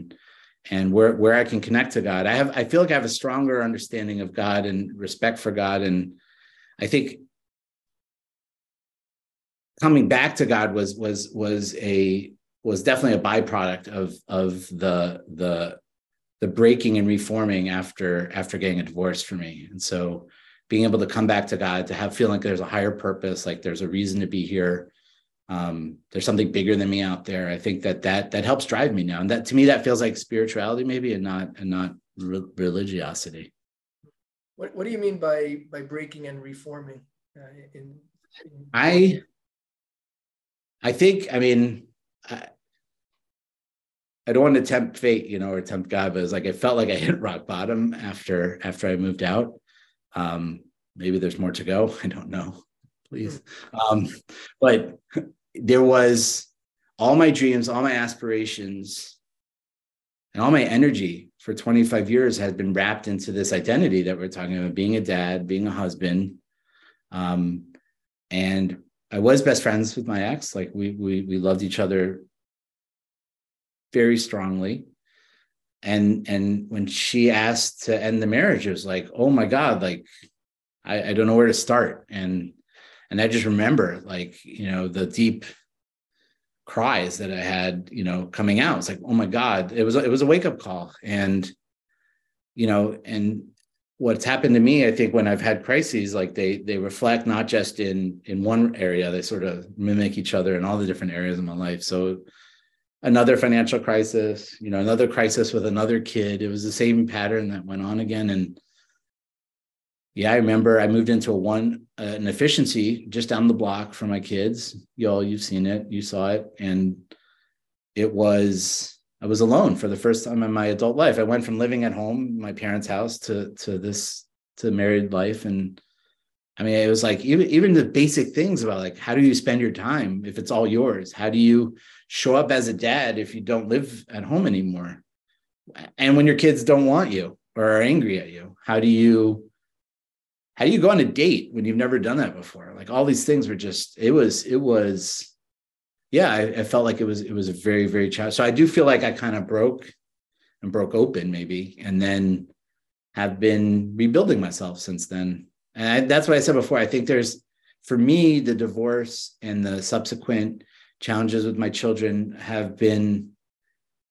And where, where I can connect to God. I have, I feel like I have a stronger understanding of God and respect for God. And I think coming back to God was, was, was a, was definitely a byproduct of, of the, the, the breaking and reforming after, after getting a divorce for me. And so being able to come back to God, to have, feeling like there's a higher purpose, like there's a reason to be here. Um, there's something bigger than me out there. I think that that that helps drive me now, and that to me that feels like spirituality, maybe, and not and not re- religiosity. What What do you mean by by breaking and reforming? Uh, in, in- I I think I mean I, I don't want to tempt fate, you know, or tempt God, but it's like I felt like I hit rock bottom after after I moved out. Um, maybe there's more to go. I don't know. Please. Um, but there was all my dreams, all my aspirations, and all my energy for twenty-five years has been wrapped into this identity that we're talking about, being a dad, being a husband. Um, and I was best friends with my ex. Like we, we, we loved each other very strongly. And, and when she asked to end the marriage, it was like, oh my God, like, I, I don't know where to start. And, And I just remember, like, you know, the deep cries that I had, you know, coming out. It's like, oh my God, it was, it was a wake up call. And, you know, and what's happened to me, I think when I've had crises, like they, they reflect not just in, in one area, they sort of mimic each other in all the different areas of my life. So another financial crisis, you know, another crisis with another kid, it was the same pattern that went on again. And yeah, I remember I moved into a one uh, an efficiency just down the block from my kids. Y'all, you've seen it, you saw it, and it was I was alone for the first time in my adult life. I went from living at home, my parents' house, to to this to married life, and I mean, it was like even even the basic things about like how do you spend your time if it's all yours? How do you show up as a dad if you don't live at home anymore? And when your kids don't want you or are angry at you, how do you How do you go on a date when you've never done that before? Like all these things were just, it was, it was, yeah, I, I felt like it was, it was a very, very challenge. So I do feel like I kind of broke and broke open maybe, and then have been rebuilding myself since then. And I, that's what I said before. I think there's, for me, the divorce and the subsequent challenges with my children have been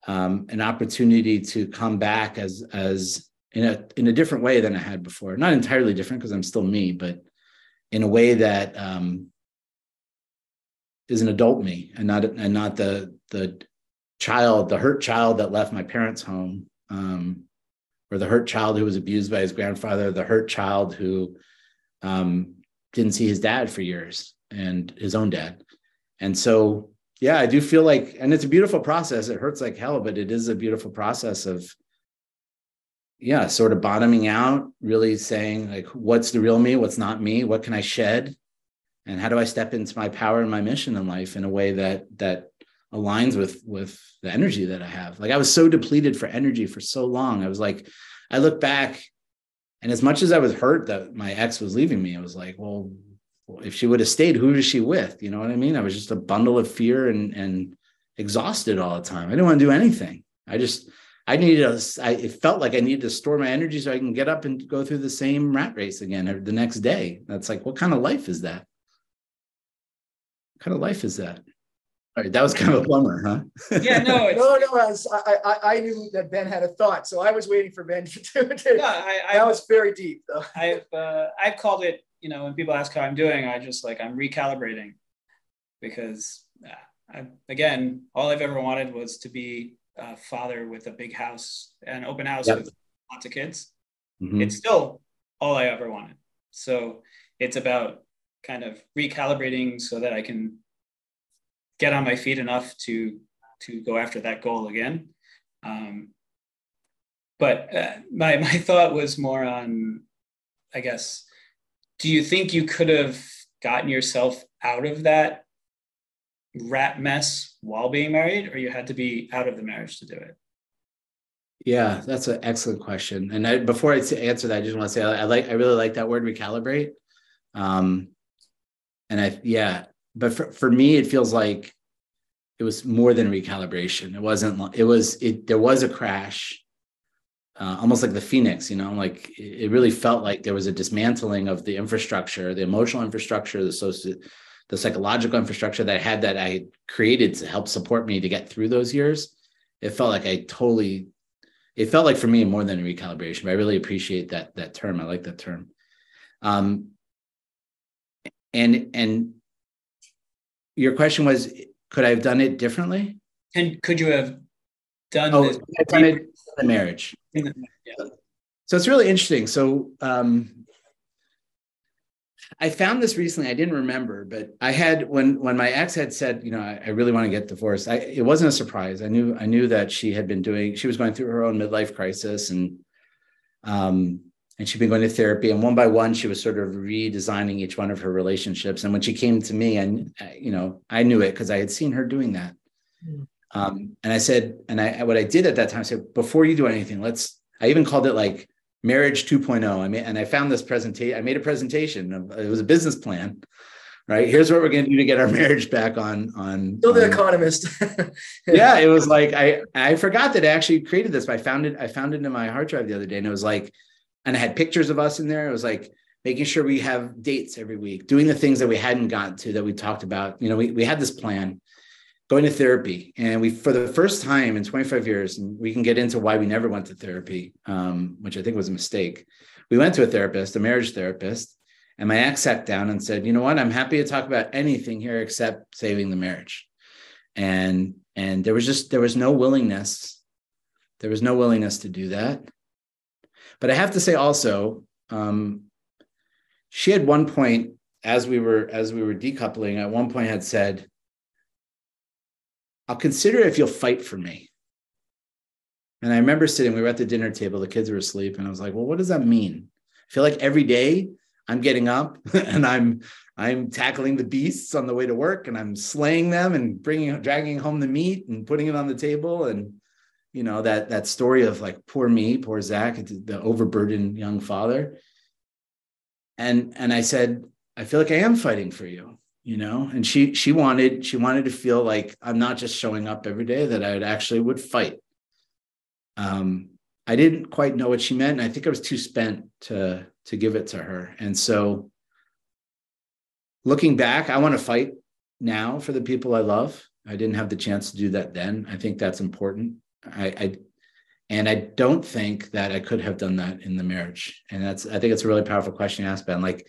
um, an opportunity to come back as as in a in a different way than I had before. Not entirely different, because I'm still me, but in a way that um, is an adult me, and not and not the the child, the hurt child that left my parents' home, um, or the hurt child who was abused by his grandfather, the hurt child who um, didn't see his dad for years, and his own dad. And so, yeah, I do feel like, and it's a beautiful process. It hurts like hell, but it is a beautiful process of, yeah, sort of bottoming out, really saying like, what's the real me? What's not me? What can I shed? And how do I step into my power and my mission in life in a way that, that aligns with, with the energy that I have? Like, I was so depleted for energy for so long. I was like, I look back, and as much as I was hurt that my ex was leaving me, I was like, well, if she would have stayed, who was she with? You know what I mean? I was just a bundle of fear and, and exhausted all the time. I didn't want to do anything. I just, I needed, a, I, it felt like I needed to store my energy so I can get up and go through the same rat race again the next day. That's like, what kind of life is that? What kind of life is that? All right, that was kind of a bummer, huh? Yeah, no, it's, no, no. I, was, I, I, I knew that Ben had a thought, so I was waiting for Ben to do it. No, I, I that was very deep, though. I've, uh, I've called it. You know, when people ask how I'm doing, I just like I'm recalibrating, because I, again, all I've ever wanted was to be a father with a big house, an open house yep. with lots of kids. Mm-hmm. It's still all I ever wanted. So it's about kind of recalibrating so that I can get on my feet enough to to go after that goal again. Um, but uh, my my thought was more on, I guess, do you think you could have gotten yourself out of that rat mess while being married, or you had to be out of the marriage to do it? Yeah, that's an excellent question. And I, before I answer that, I just want to say I, I like I really like that word recalibrate. Um, and I yeah. But for, for me, it feels like it was more than recalibration. It wasn't, it was, it, there was a crash, uh, almost like the Phoenix, you know, like it, it really felt like there was a dismantling of the infrastructure, the emotional infrastructure, the socio, the psychological infrastructure that I had, that I created to help support me to get through those years. It felt like I totally, it felt like for me more than a recalibration, but I really appreciate that, that term. I like that term. Um, and, and, Your question was, could I have done it differently? And could you have done oh, this? I've done it in the marriage. In the, yeah. So it's really interesting. So um, I found this recently. I didn't remember, but I had, when when my ex had said, you know, I, I really want to get divorced. I, it wasn't a surprise. I knew I knew that she had been doing, she was going through her own midlife crisis, and um, and she'd been going to therapy, and one by one, she was sort of redesigning each one of her relationships. And when she came to me, and you know, I knew it because I had seen her doing that. Mm. Um, and I said, and I, what I did at that time, I said, before you do anything, let's, I even called it like marriage two point oh. I mean, and I found this presentation, I made a presentation of, it was a business plan, right? Here's what we're going to do to get our marriage back on, on. Still the on, economist. Yeah. It was like, I, I forgot that I actually created this, but I found it, I found it in my hard drive the other day, and it was like, and I had pictures of us in there. It was like making sure we have dates every week, doing the things that we hadn't gotten to that we talked about. You know, we, we had this plan, going to therapy. And we, for the first time in twenty-five years, and we can get into why we never went to therapy, um, which I think was a mistake. We went to a therapist, a marriage therapist, and my ex sat down and said, you know what, I'm happy to talk about anything here except saving the marriage. And, and there was just, there was no willingness. There was no willingness to do that. But I have to say also, um, she at one point, as we were as we were decoupling, at one point had said, I'll consider if you'll fight for me. And I remember sitting, we were at the dinner table, the kids were asleep, and I was like, well, what does that mean? I feel like every day I'm getting up and I'm I'm tackling the beasts on the way to work, and I'm slaying them and bringing dragging home the meat and putting it on the table. And you know, that that story of like, poor me, poor Zach, the overburdened young father. And and I said, I feel like I am fighting for you, you know? And she she wanted, she wanted to feel like I'm not just showing up every day, that I would actually would fight. Um, I didn't quite know what she meant, and I think I was too spent to, to give it to her. And so Looking back, I want to fight now for the people I love. I didn't have the chance to do that then. I think that's important. I, I and I don't think that I could have done that in the marriage. And that's, I think it's a really powerful question to ask, Ben. Like,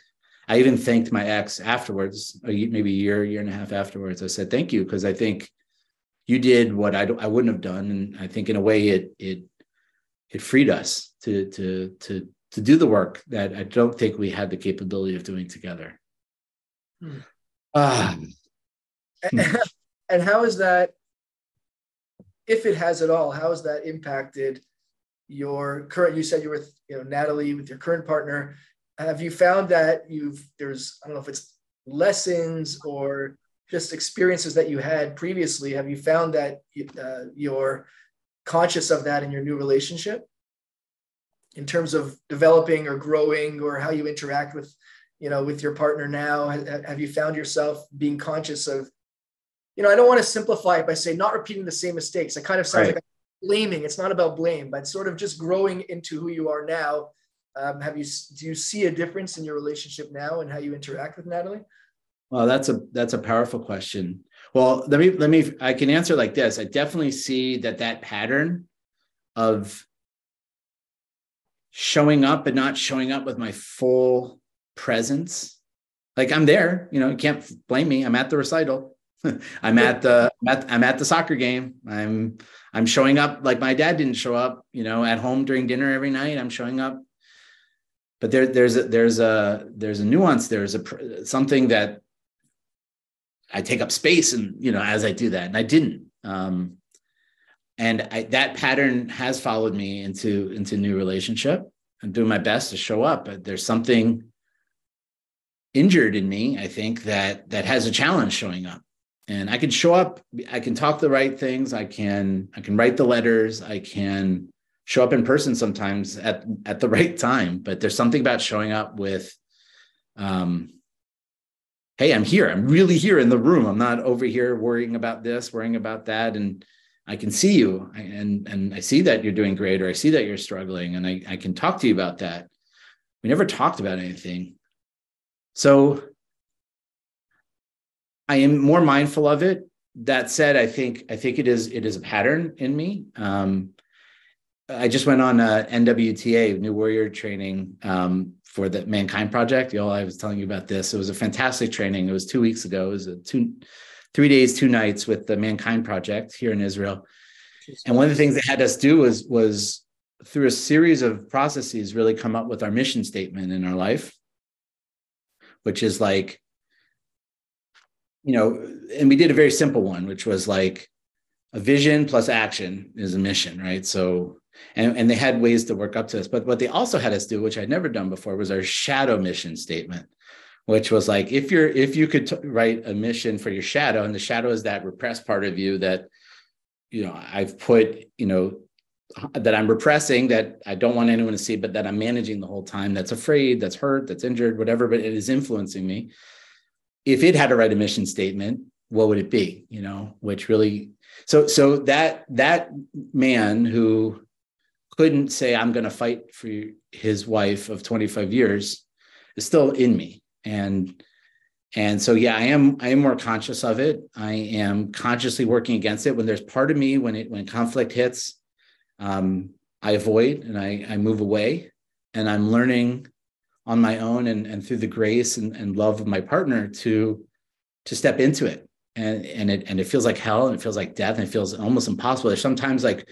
I even thanked my ex afterwards, maybe a year, year and a half afterwards. I said, thank you, because I think you did what I, I wouldn't have done. And I think in a way it it it freed us to to to to do the work that I don't think we had the capability of doing together. Hmm. Ah. And how is that, if it has at all, how has that impacted your current, you said you were with, you know, Natalie, with your current partner. Have you found that you've, there's, I don't know if it's lessons or just experiences that you had previously, have you found that uh, you're conscious of that in your new relationship in terms of developing or growing or how you interact with, you know, with your partner now? Have you found yourself being conscious of, you know, I don't want to simplify it by saying not repeating the same mistakes. It kind of sounds right. Like blaming. It's not about blame, but sort of just growing into who you are now. Um, have you, do you see a difference in your relationship now and how you interact with Natalie? Well, that's a, that's a powerful question. Well, let me, let me, I can answer like this. I definitely see that that pattern of showing up but not showing up with my full presence. Like, I'm there, you know, you can't blame me. I'm at the recital. I'm at the I'm at, I'm at the soccer game. I'm I'm showing up like my dad didn't show up, you know, at home during dinner every night. I'm showing up, but there there's a, there's a there's a nuance. There's a something that I take up space, and you know, as I do that, and I didn't. Um, and I, that pattern has followed me into into new relationship. I'm doing my best to show up, but there's something injured in me, I think, that that has a challenge showing up. And I can show up, I can talk the right things, I can I can write the letters, I can show up in person sometimes at, at the right time, but there's something about showing up with, um, hey, I'm here, I'm really here in the room, I'm not over here worrying about this, worrying about that, and I can see you, and, and I see that you're doing great, or I see that you're struggling, and I, I can talk to you about that. We never talked about anything. So I am more mindful of it. That said, I think I think it is it is a pattern in me. Um, I just went on a N W T A, New Warrior Training, um, for the Mankind Project. Yoel, I was telling you about this. It was a fantastic training. It was two weeks ago. It was a two, three days, two nights with the Mankind Project here in Israel. And one of the things they had us do was was through a series of processes really come up with our mission statement in our life, which is like, you know, and we did a very simple one, which was like a vision plus action is a mission, right? So, and, and they had ways to work up to this, but what they also had us do, which I'd never done before, was our shadow mission statement, which was like, if you're, if you could t- write a mission for your shadow, and the shadow is that repressed part of you that, you know, I've put, you know, that I'm repressing, that I don't want anyone to see, but that I'm managing the whole time, that's afraid, that's hurt, that's injured, whatever, but it is influencing me. If it had to write a mission statement, what would it be? You know, which really, so, so that, that man who couldn't say, I'm going to fight for his wife of twenty-five years is still in me. And, and so, yeah, I am, I am more conscious of it. I am consciously working against it. When there's part of me, when it, when conflict hits, um, I avoid and I, I move away, and I'm learning on my own and, and through the grace and, and love of my partner to, to step into it. And, and it, and it feels like hell, and it feels like death, and it feels almost impossible. There's sometimes like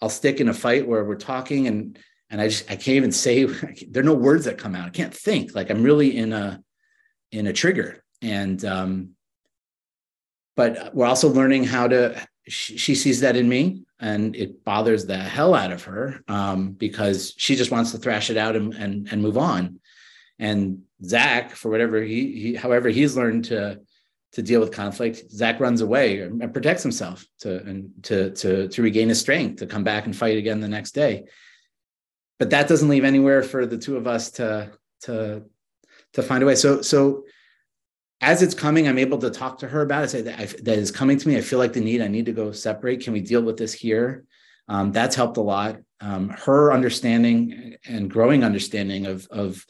I'll stick in a fight where we're talking and, and I just, I can't even say, there are no words that come out. I can't think, like I'm really in a, in a trigger. And, um, but we're also learning how to, she, she sees that in me, and it bothers the hell out of her, um, because she just wants to thrash it out and, and, and move on. And Zach, for whatever he, he, however he's learned to, to deal with conflict, Zach runs away and protects himself to, and to, to, to regain his strength, to come back and fight again the next day. But that doesn't leave anywhere for the two of us to, to, to find a way. So, so as it's coming, I'm able to talk to her about it. Say that I, that is coming to me. I feel like the need, I need to go separate. Can we deal with this here? Um, that's helped a lot. Um, her understanding and growing understanding of, of,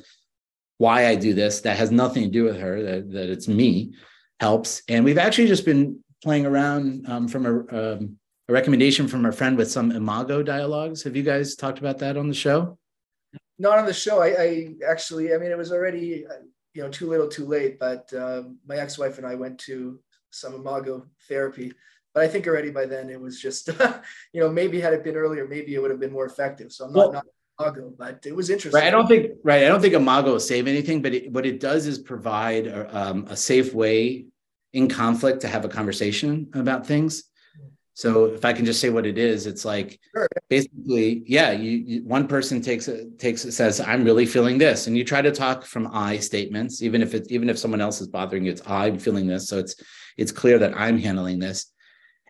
why I do this that has nothing to do with her, that, that it's me, helps. And we've actually just been playing around um, from a, um, a recommendation from a friend with some Imago dialogues. Have you guys talked about that on the show? Not on the show. I, I actually, I mean, it was already, you know, too little, too late, but uh, my ex-wife and I went to some Imago therapy. But I think already by then it was just, you know, maybe had it been earlier, maybe it would have been more effective. So I'm not, well, not Imago, but it was interesting. Right, I don't think, right, I don't think Imago will save anything, but it, what it does is provide a, um, a safe way in conflict to have a conversation about things. So if I can just say what it is, it's like, sure. Basically, yeah, you, you one person takes a, takes it says, I'm really feeling this. And you try to talk from I statements, even if it's, even if someone else is bothering you, it's I'm feeling this. So it's, it's clear that I'm handling this.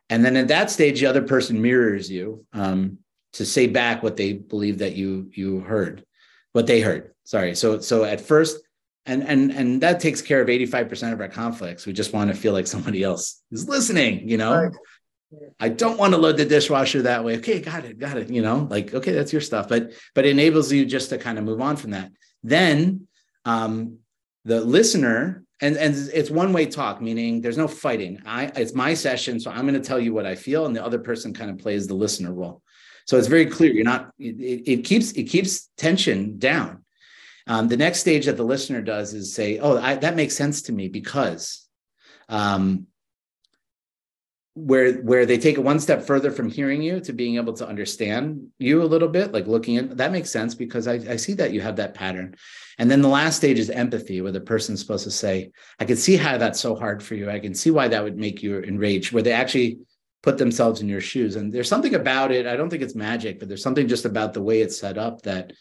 And then at that stage, the other person mirrors you um, to say back what they believe that you you heard, what they heard. Sorry. So so at first, and and and that takes care of eighty-five percent of our conflicts. We just want to feel like somebody else is listening. You know, right. Yeah. I don't want to load the dishwasher that way. Okay, got it, got it. You know, like okay, that's your stuff. But but it enables you just to kind of move on from that. Then um, the listener. And and it's one-way talk, meaning there's no fighting. I it's my session, so I'm going to tell you what I feel, and the other person kind of plays the listener role. So it's very clear. You're not. It, it keeps it keeps tension down. Um, the next stage that the listener does is say, "Oh, I, that makes sense to me," because um, where where they take it one step further from hearing you to being able to understand you a little bit, like looking at that makes sense because I, I see that you have that pattern. And then the last stage is empathy, where the person's supposed to say, I can see how that's so hard for you. I can see why that would make you enraged, where they actually put themselves in your shoes. And there's something about it. I don't think it's magic, but there's something just about the way it's set up that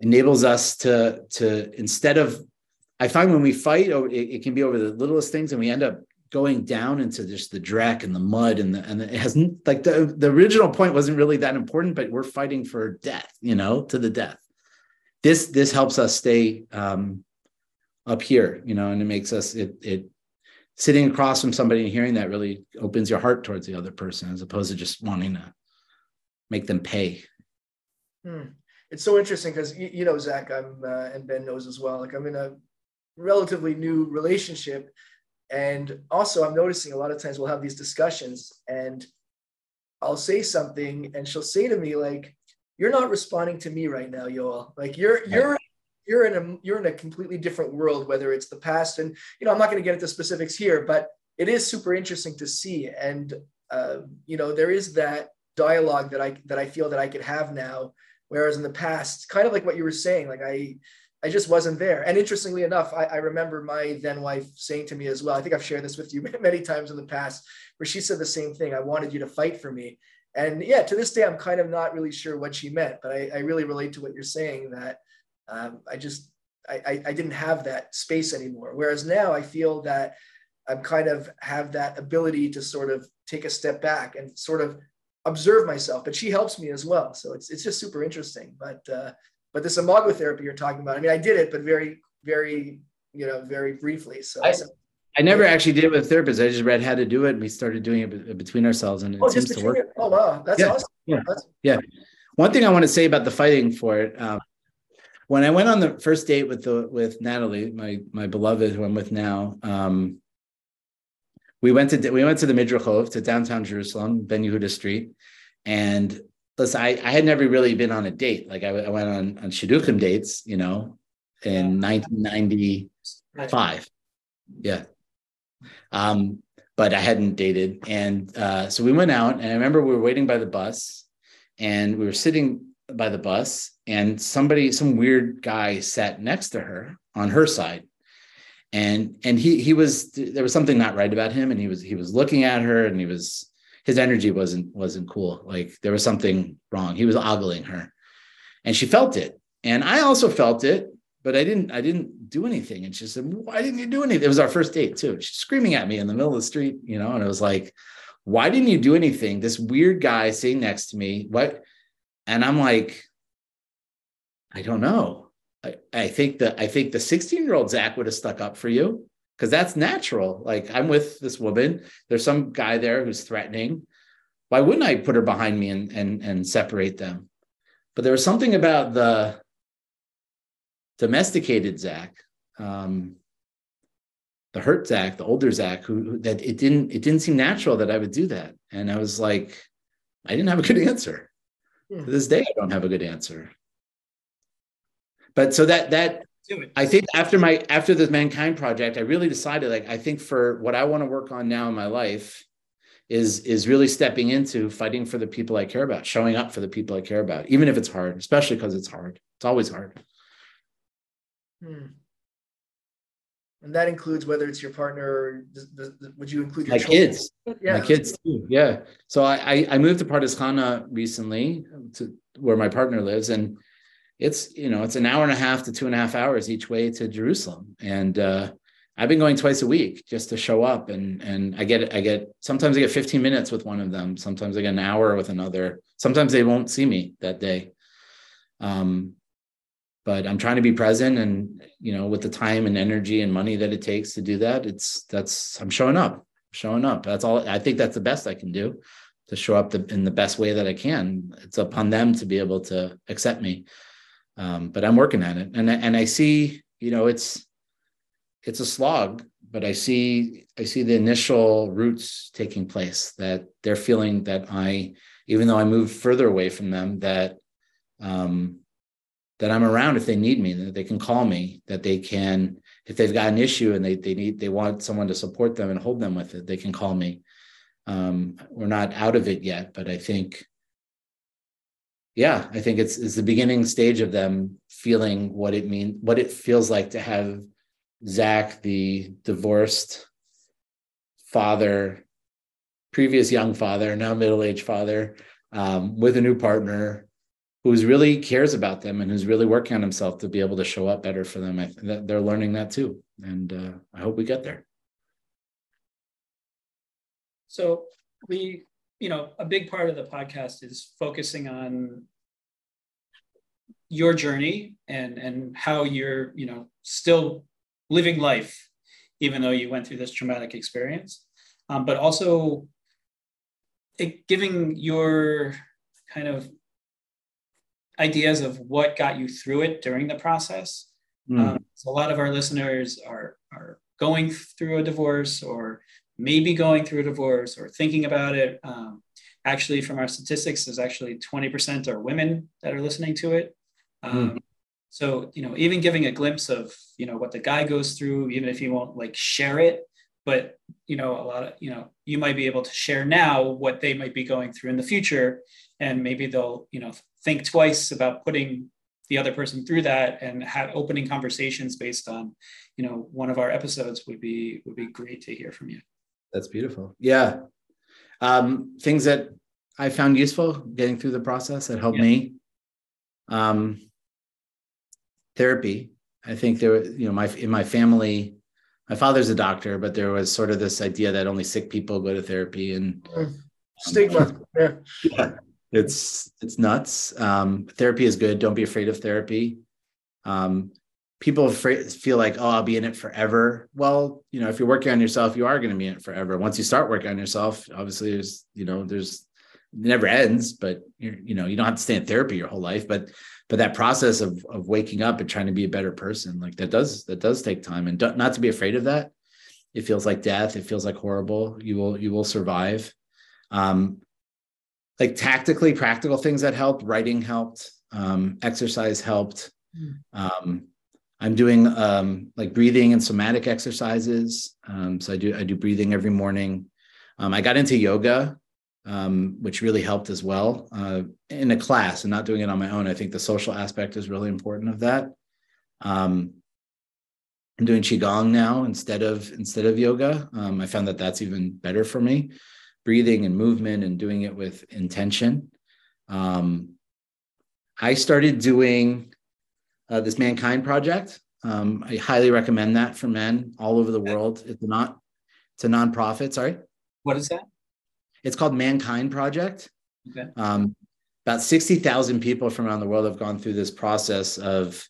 enables us to, to instead of, I find when we fight, it, it can be over the littlest things and we end up going down into just the dreck and the mud and the, and it hasn't like the, the original point wasn't really that important, but we're fighting for death, you know, to the death. This this helps us stay um, up here, you know, and it makes us it it sitting across from somebody and hearing that really opens your heart towards the other person as opposed to just wanting to make them pay. Hmm. It's so interesting because you, you know, Zach, I'm uh, and Ben knows as well. Like I'm in a relatively new relationship, and also I'm noticing a lot of times we'll have these discussions, and I'll say something, and she'll say to me like, you're not responding to me right now, Yoel. Like you're you're you're in a you're in a completely different world, whether it's the past and you know, I'm not going to get into specifics here, but it is super interesting to see. And uh, you know, there is that dialogue that I that I feel that I could have now, whereas in the past, kind of like what you were saying, like I I just wasn't there. And interestingly enough, I, I remember my then wife saying to me as well, I think I've shared this with you many times in the past, where she said the same thing. I wanted you to fight for me. And yeah, to this day, I'm kind of not really sure what she meant, but I, I really relate to what you're saying that um, I just, I, I, I didn't have that space anymore. Whereas now I feel that I'm kind of have that ability to sort of take a step back and sort of observe myself, but she helps me as well. So it's it's just super interesting. But uh, but this Imago therapy you're talking about, I mean, I did it, but very, very, you know, very briefly. So I, so, I never actually did it with a therapist. I just read how to do it, and we started doing it between ourselves, and it oh, seems to work. It. Oh, wow. That's yeah. awesome. Yeah. That's- yeah. One thing I want to say about the fighting for it, um, when I went on the first date with the, with Natalie, my my beloved who I'm with now, um, we went to we went to the Midrachov, to downtown Jerusalem, Ben Yehuda Street, and listen, I, I had never really been on a date. Like I, I went on, on Shaduchim dates, you know, in nineteen ninety-five. Yeah. Um, but I hadn't dated. And uh, so we went out and I remember we were waiting by the bus and we were sitting by the bus and somebody, some weird guy sat next to her on her side. And, and he, he was, there was something not right about him. And he was, he was looking at her and he was, his energy wasn't, wasn't cool. Like there was something wrong. He was ogling her and she felt it. And I also felt it. But I didn't, I didn't do anything. And she said, why didn't you do anything? It was our first date too. She's screaming at me in the middle of the street, you know? And I was like, why didn't you do anything? This weird guy sitting next to me, what? And I'm like, I don't know. I, I think that, I think the sixteen year old Zach would have stuck up for you because that's natural. Like I'm with this woman. There's some guy there who's threatening. Why wouldn't I put her behind me and, and, and separate them? But there was something about the, domesticated Zach, um, the hurt Zach, the older Zach, who, who that it didn't it didn't seem natural that I would do that. And I was like, I didn't have a good answer. Yeah. To this day, I don't have a good answer. But so that that I think after my after this Mankind Project, I really decided, like, I think for what I want to work on now in my life is is really stepping into fighting for the people I care about, showing up for the people I care about, even if it's hard, especially because it's hard. It's always hard. Hmm. And that includes whether it's your partner, or the, the, the, would you include your my children? kids? Yeah. My kids too. Yeah. So I, I I moved to Partizan recently, to where my partner lives, and it's, you know, it's an hour and a half to two and a half hours each way to Jerusalem. And uh, I've been going twice a week just to show up. And and I get, I get, sometimes I get fifteen minutes with one of them. Sometimes I get an hour with another. Sometimes they won't see me that day. Um, but I'm trying to be present, and, you know, with the time and energy and money that it takes to do that, it's, that's, I'm showing up, showing up. That's all. I think that's the best I can do, to show up the, in the best way that I can. It's upon them to be able to accept me. Um, but I'm working at it, and I, and I see, you know, it's, it's a slog, but I see, I see the initial roots taking place, that they're feeling that I, even though I moved further away from them, that, um, that I'm around if they need me, that they can call me, that they can, if they've got an issue and they, they need, they want someone to support them and hold them with it, they can call me. Um, we're not out of it yet, but I think, yeah, I think it's, it's the beginning stage of them feeling what it means, what it feels like to have Zach, the divorced father, previous young father, now middle-aged father, um, with a new partner who's really cares about them and who's really working on himself to be able to show up better for them. I th- they're learning that too. And uh, I hope we get there. So we... you know, a big part of the podcast is focusing on your journey and, and how you're, you know, still living life, even though you went through this traumatic experience, um, but also it, giving your kind of ideas of what got you through it during the process. Mm. Um, so a lot of our listeners are, are going through a divorce, or maybe going through a divorce, or thinking about it. Um, actually, from our statistics, there's actually twenty percent are women that are listening to it. Um, mm. So, you know, even giving a glimpse of, you know, what the guy goes through, even if he won't like share it, but, you know, a lot of, you know, you might be able to share now what they might be going through in the future. And maybe they'll, you know, think twice about putting the other person through that, and have opening conversations based on, you know, one of our episodes would be, would be great to hear from you. That's beautiful. Yeah. Um, things that I found useful getting through the process that helped yeah. me. Um, therapy. I think there was, you know, my, in my family, my father's a doctor, but there was sort of this idea that only sick people go to therapy, and um, stigma. Yeah. yeah. It's, it's nuts. Um, therapy is good. Don't be afraid of therapy. Um, People feel like, oh, I'll be in it forever. Well, you know, if you're working on yourself, you are going to be in it forever. Once you start working on yourself, obviously, there's, you know, there's, it never ends, but, you're, you know, you don't have to stay in therapy your whole life. But but that process of of waking up and trying to be a better person, like that does, that does take time. And do, not to be afraid of that. It feels like death. It feels like horrible. You will, you will survive. Um, like tactically, practical things that helped. Writing helped. Um, exercise helped. Um I'm doing um, like breathing and somatic exercises. Um, so I do I do breathing every morning. Um, I got into yoga, um, which really helped as well, uh, in a class and not doing it on my own. I think the social aspect is really important of that. Um, I'm doing qigong now instead of instead of yoga. Um, I found that that's even better for me. Breathing and movement and doing it with intention. Um, I started doing. Uh, this Mankind Project. Um, I highly recommend that for men all over the world. It's not, it's a nonprofit. Sorry. What is that? It's called Mankind Project. Okay. Um, about sixty thousand people from around the world have gone through this process of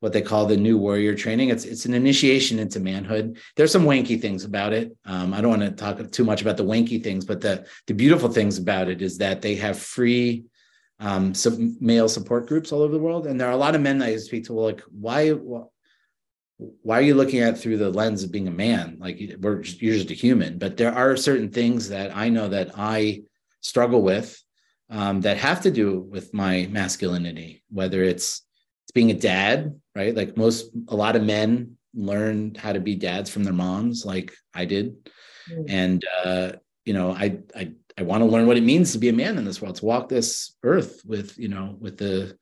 what they call the New Warrior Training. It's, it's an initiation into manhood. There's some wanky things about it. Um, I don't want to talk too much about the wanky things, but the, the beautiful things about it is that they have free um, some male support groups all over the world. And there are a lot of men that I speak to, like, why, why are you looking at it through the lens of being a man? Like, we're just, you're just a human. But there are certain things that I know that I struggle with, um, that have to do with my masculinity, whether it's, it's being a dad, right? Like most, a lot of men learn how to be dads from their moms, like I did. Mm-hmm. And, uh, you know, I, I, I want to learn what it means to be a man in this world, to walk this earth with, you know, with the,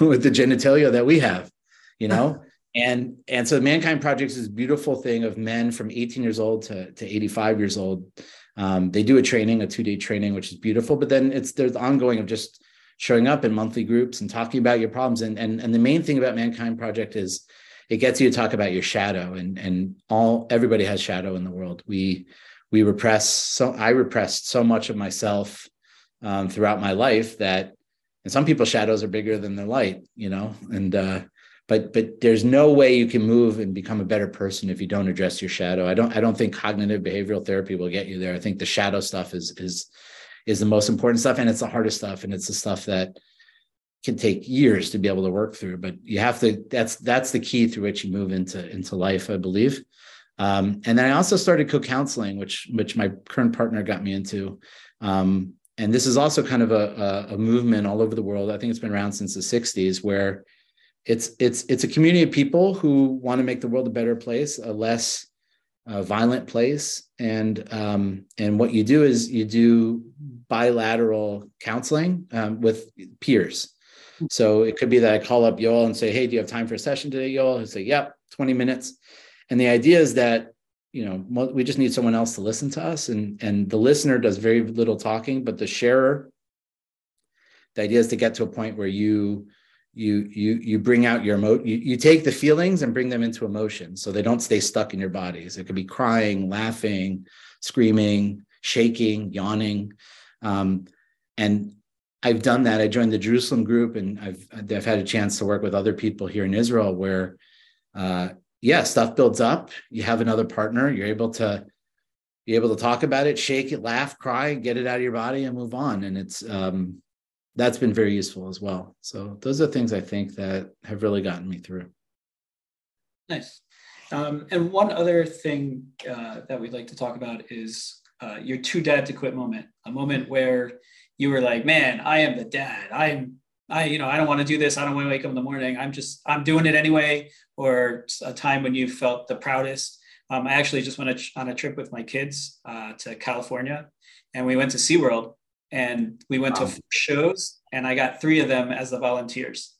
with the genitalia that we have, you know, and, and so the Mankind Project is this beautiful thing of men from eighteen years old to, to eighty-five years old. Um, they do a training, a two day training, which is beautiful, but then it's, there's ongoing of just showing up in monthly groups and talking about your problems. And, and, and the main thing about Mankind Project is it gets you to talk about your shadow, and, and all, everybody has shadow in the world. We, we repress. So I repressed so much of myself um, throughout my life that, and some people's shadows are bigger than their light, you know, and, uh, but, but there's no way you can move and become a better person if you don't address your shadow. I don't, I don't think cognitive behavioral therapy will get you there. I think the shadow stuff is, is, is the most important stuff. And it's the hardest stuff. And it's the stuff that can take years to be able to work through, but you have to, that's, that's the key through which you move into, into life, I believe. Um, and then I also started co-counseling, which, which my current partner got me into. Um, and this is also kind of a, a, a movement all over the world. I think it's been around since the sixties, where it's, it's, it's a community of people who want to make the world a better place, a less uh, violent place. And, um, and what you do is you do bilateral counseling, um, with peers. So it could be that I call up Yoel and say, hey, do you have time for a session today, Yoel? He'll say, yep, twenty minutes. And the idea is that, you know, we just need someone else to listen to us. And, and the listener does very little talking, but the sharer, the idea is to get to a point where you, you, you, you bring out your emo, you, you take the feelings and bring them into emotion. So they don't stay stuck in your bodies. It could be crying, laughing, screaming, shaking, yawning. Um, and I've done that. I joined the Jerusalem group, and I've, I've had a chance to work with other people here in Israel where, uh, yeah, stuff builds up. You have another partner. You're able to be able to talk about it, shake it, laugh, cry, get it out of your body, and move on. And it's um, that's been very useful as well. So those are things I think that have really gotten me through. Nice. Um, and one other thing uh, that we'd like to talk about is uh, your Too Dad to Quit moment, a moment where you were like, man, I am the dad. I'm I, you know, I don't want to do this. I don't want to wake up in the morning. I'm just, I'm doing it anyway. Or a time when you felt the proudest. Um, I actually just went on a trip with my kids uh, to California, and we went to SeaWorld, and we went wow. to four shows, and I got three of them as the volunteers.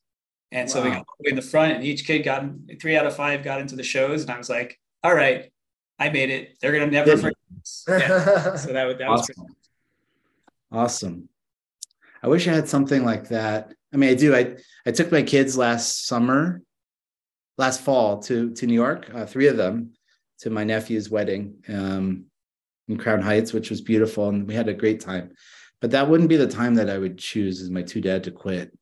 And so wow. we got in the front, and each kid got three out of five got into the shows. And I was like, all right, I made it. They're going to never forget this. Yeah. So that, that awesome. was awesome. I wish I had something like that. I mean, I do. I, I took my kids last summer, last fall to, to New York, uh, three of them, to my nephew's wedding um, in Crown Heights, which was beautiful. And we had a great time. But that wouldn't be the time that I would choose as my Too Dad to Quit.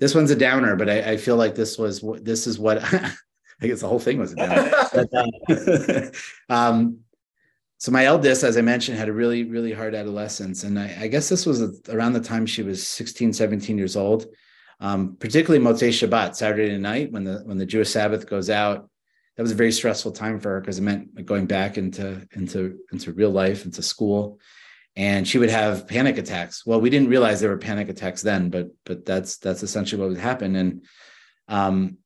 This one's a downer, but I, I feel like this was, this is what, I guess the whole thing was a downer. But, uh, um, so my eldest, as I mentioned, had a really, really hard adolescence. And I, I guess this was around the time she was sixteen, seventeen years old, um, particularly Motzei Shabbat, Saturday night, when the when the Jewish Sabbath goes out. That was a very stressful time for her because it meant going back into, into, into real life, into school. And she would have panic attacks. Well, we didn't realize there were panic attacks then, but but that's that's essentially what would happen. And um,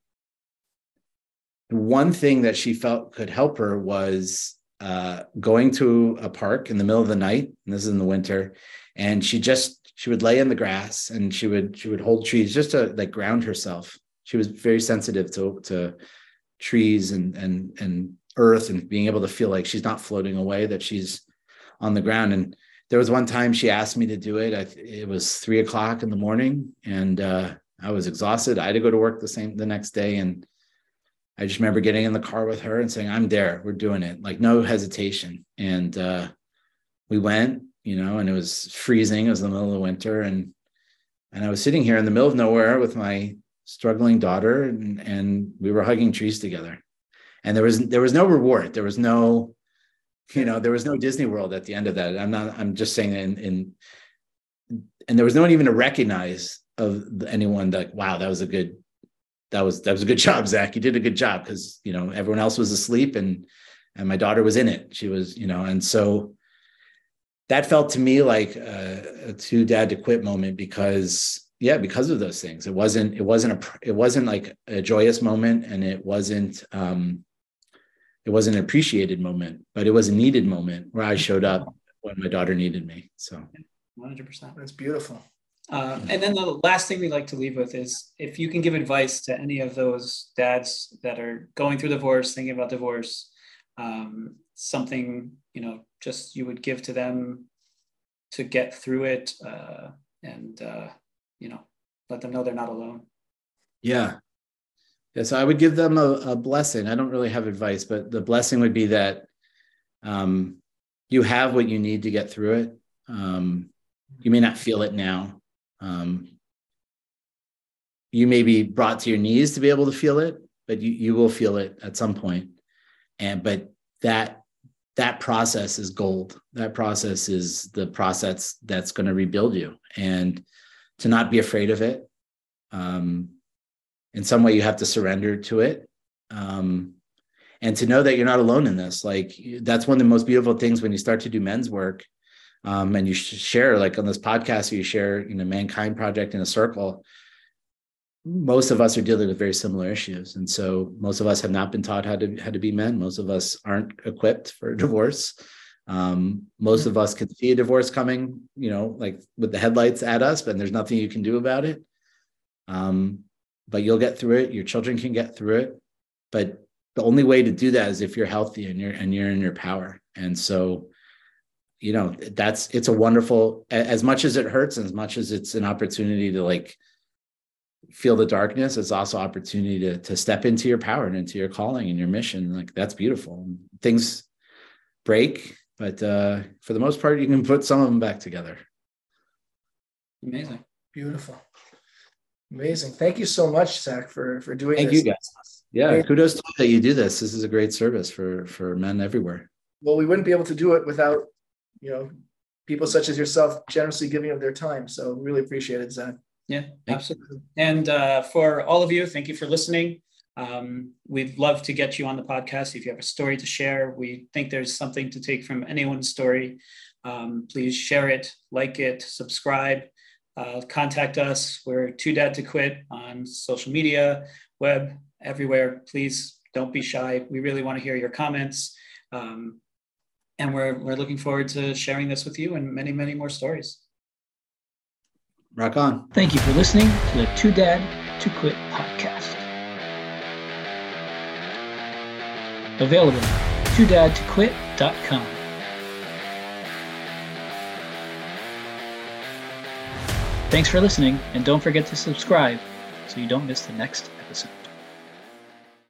one thing that she felt could help her was Uh, going to a park in the middle of the night, and this is in the winter, and she just, she would lay in the grass, and she would, she would hold trees just to like ground herself. She was very sensitive to, to trees and, and, and earth, and being able to feel like she's not floating away, that she's on the ground. And there was one time she asked me to do it. I, it was three o'clock in the morning, and uh, I was exhausted. I had to go to work the same, the next day. And I just remember getting in the car with her and saying, I'm there, we're doing it, like no hesitation. And uh, we went, you know, and it was freezing. It was the middle of the winter. And and I was sitting here in the middle of nowhere with my struggling daughter, and, and we were hugging trees together. And there was, there was no reward. There was no, you know, there was no Disney World at the end of that. I'm not, I'm just saying in, in and there was no one even to recognize of anyone that, wow, that was a good, that was, that was a good job, Zach. You did a good job. Cause you know, everyone else was asleep and, and my daughter was in it. She was, you know, and so that felt to me like a, a too dad to quit moment because yeah, because of those things, it wasn't, it wasn't, a, it wasn't like a joyous moment and it wasn't, um, it wasn't an appreciated moment, but it was a needed moment where I showed up when my daughter needed me. So one hundred percent. That's beautiful. Uh, and then the last thing we like to leave with is if you can give advice to any of those dads that are going through divorce, thinking about divorce, um, something, you know, just you would give to them to get through it uh, and, uh, you know, let them know they're not alone. Yeah. Yeah. So I would give them a, a blessing. I don't really have advice, but the blessing would be that um, you have what you need to get through it. Um, you may not feel it now. Um, you may be brought to your knees to be able to feel it, but you, you will feel it at some point. And, but that, that process is gold. That process is the process that's going to rebuild you, and to not be afraid of it. Um, in some way you have to surrender to it. Um, and to know that you're not alone in this. Like that's one of the most beautiful things when you start to do men's work. Um, and you share, like on this podcast, you share, you know, Mankind Project in a circle. Most of us are dealing with very similar issues. And so most of us have not been taught how to, how to be men. Most of us aren't equipped for a divorce. Um, most of us can see a divorce coming, you know, like with the headlights at us, but there's nothing you can do about it. Um, but you'll get through it. Your children can get through it. But the only way to do that is if you're healthy and you're, and you're in your power. And so, you know, that's, it's a wonderful, as much as it hurts, and as much as it's an opportunity to like feel the darkness, it's also opportunity to, to step into your power and into your calling and your mission. Like that's beautiful. Things break, but uh, for the most part, you can put some of them back together. Amazing. Beautiful. Amazing. Thank you so much, Zach, for, for doing Thank this. Thank you guys. Yeah. Amazing. Kudos to you that you do this. This is a great service for, for men everywhere. Well, we wouldn't be able to do it without, you know, people such as yourself generously giving of their time. So really appreciate it, Zach. Yeah, absolutely. And uh, for all of you, thank you for listening. Um, we'd love to get you on the podcast. If you have a story to share, we think there's something to take from anyone's story. Um, please share it, like it, subscribe, uh, contact us. We're Too Dad To Quit on social media, web, everywhere. Please don't be shy. We really want to hear your comments. Um, And we're we're looking forward to sharing this with you and many, many more stories. Rock on. Thank you for listening to the Too Dad To Quit podcast. Available at too dad to quit dot com. Thanks for listening, and don't forget to subscribe so you don't miss the next episode.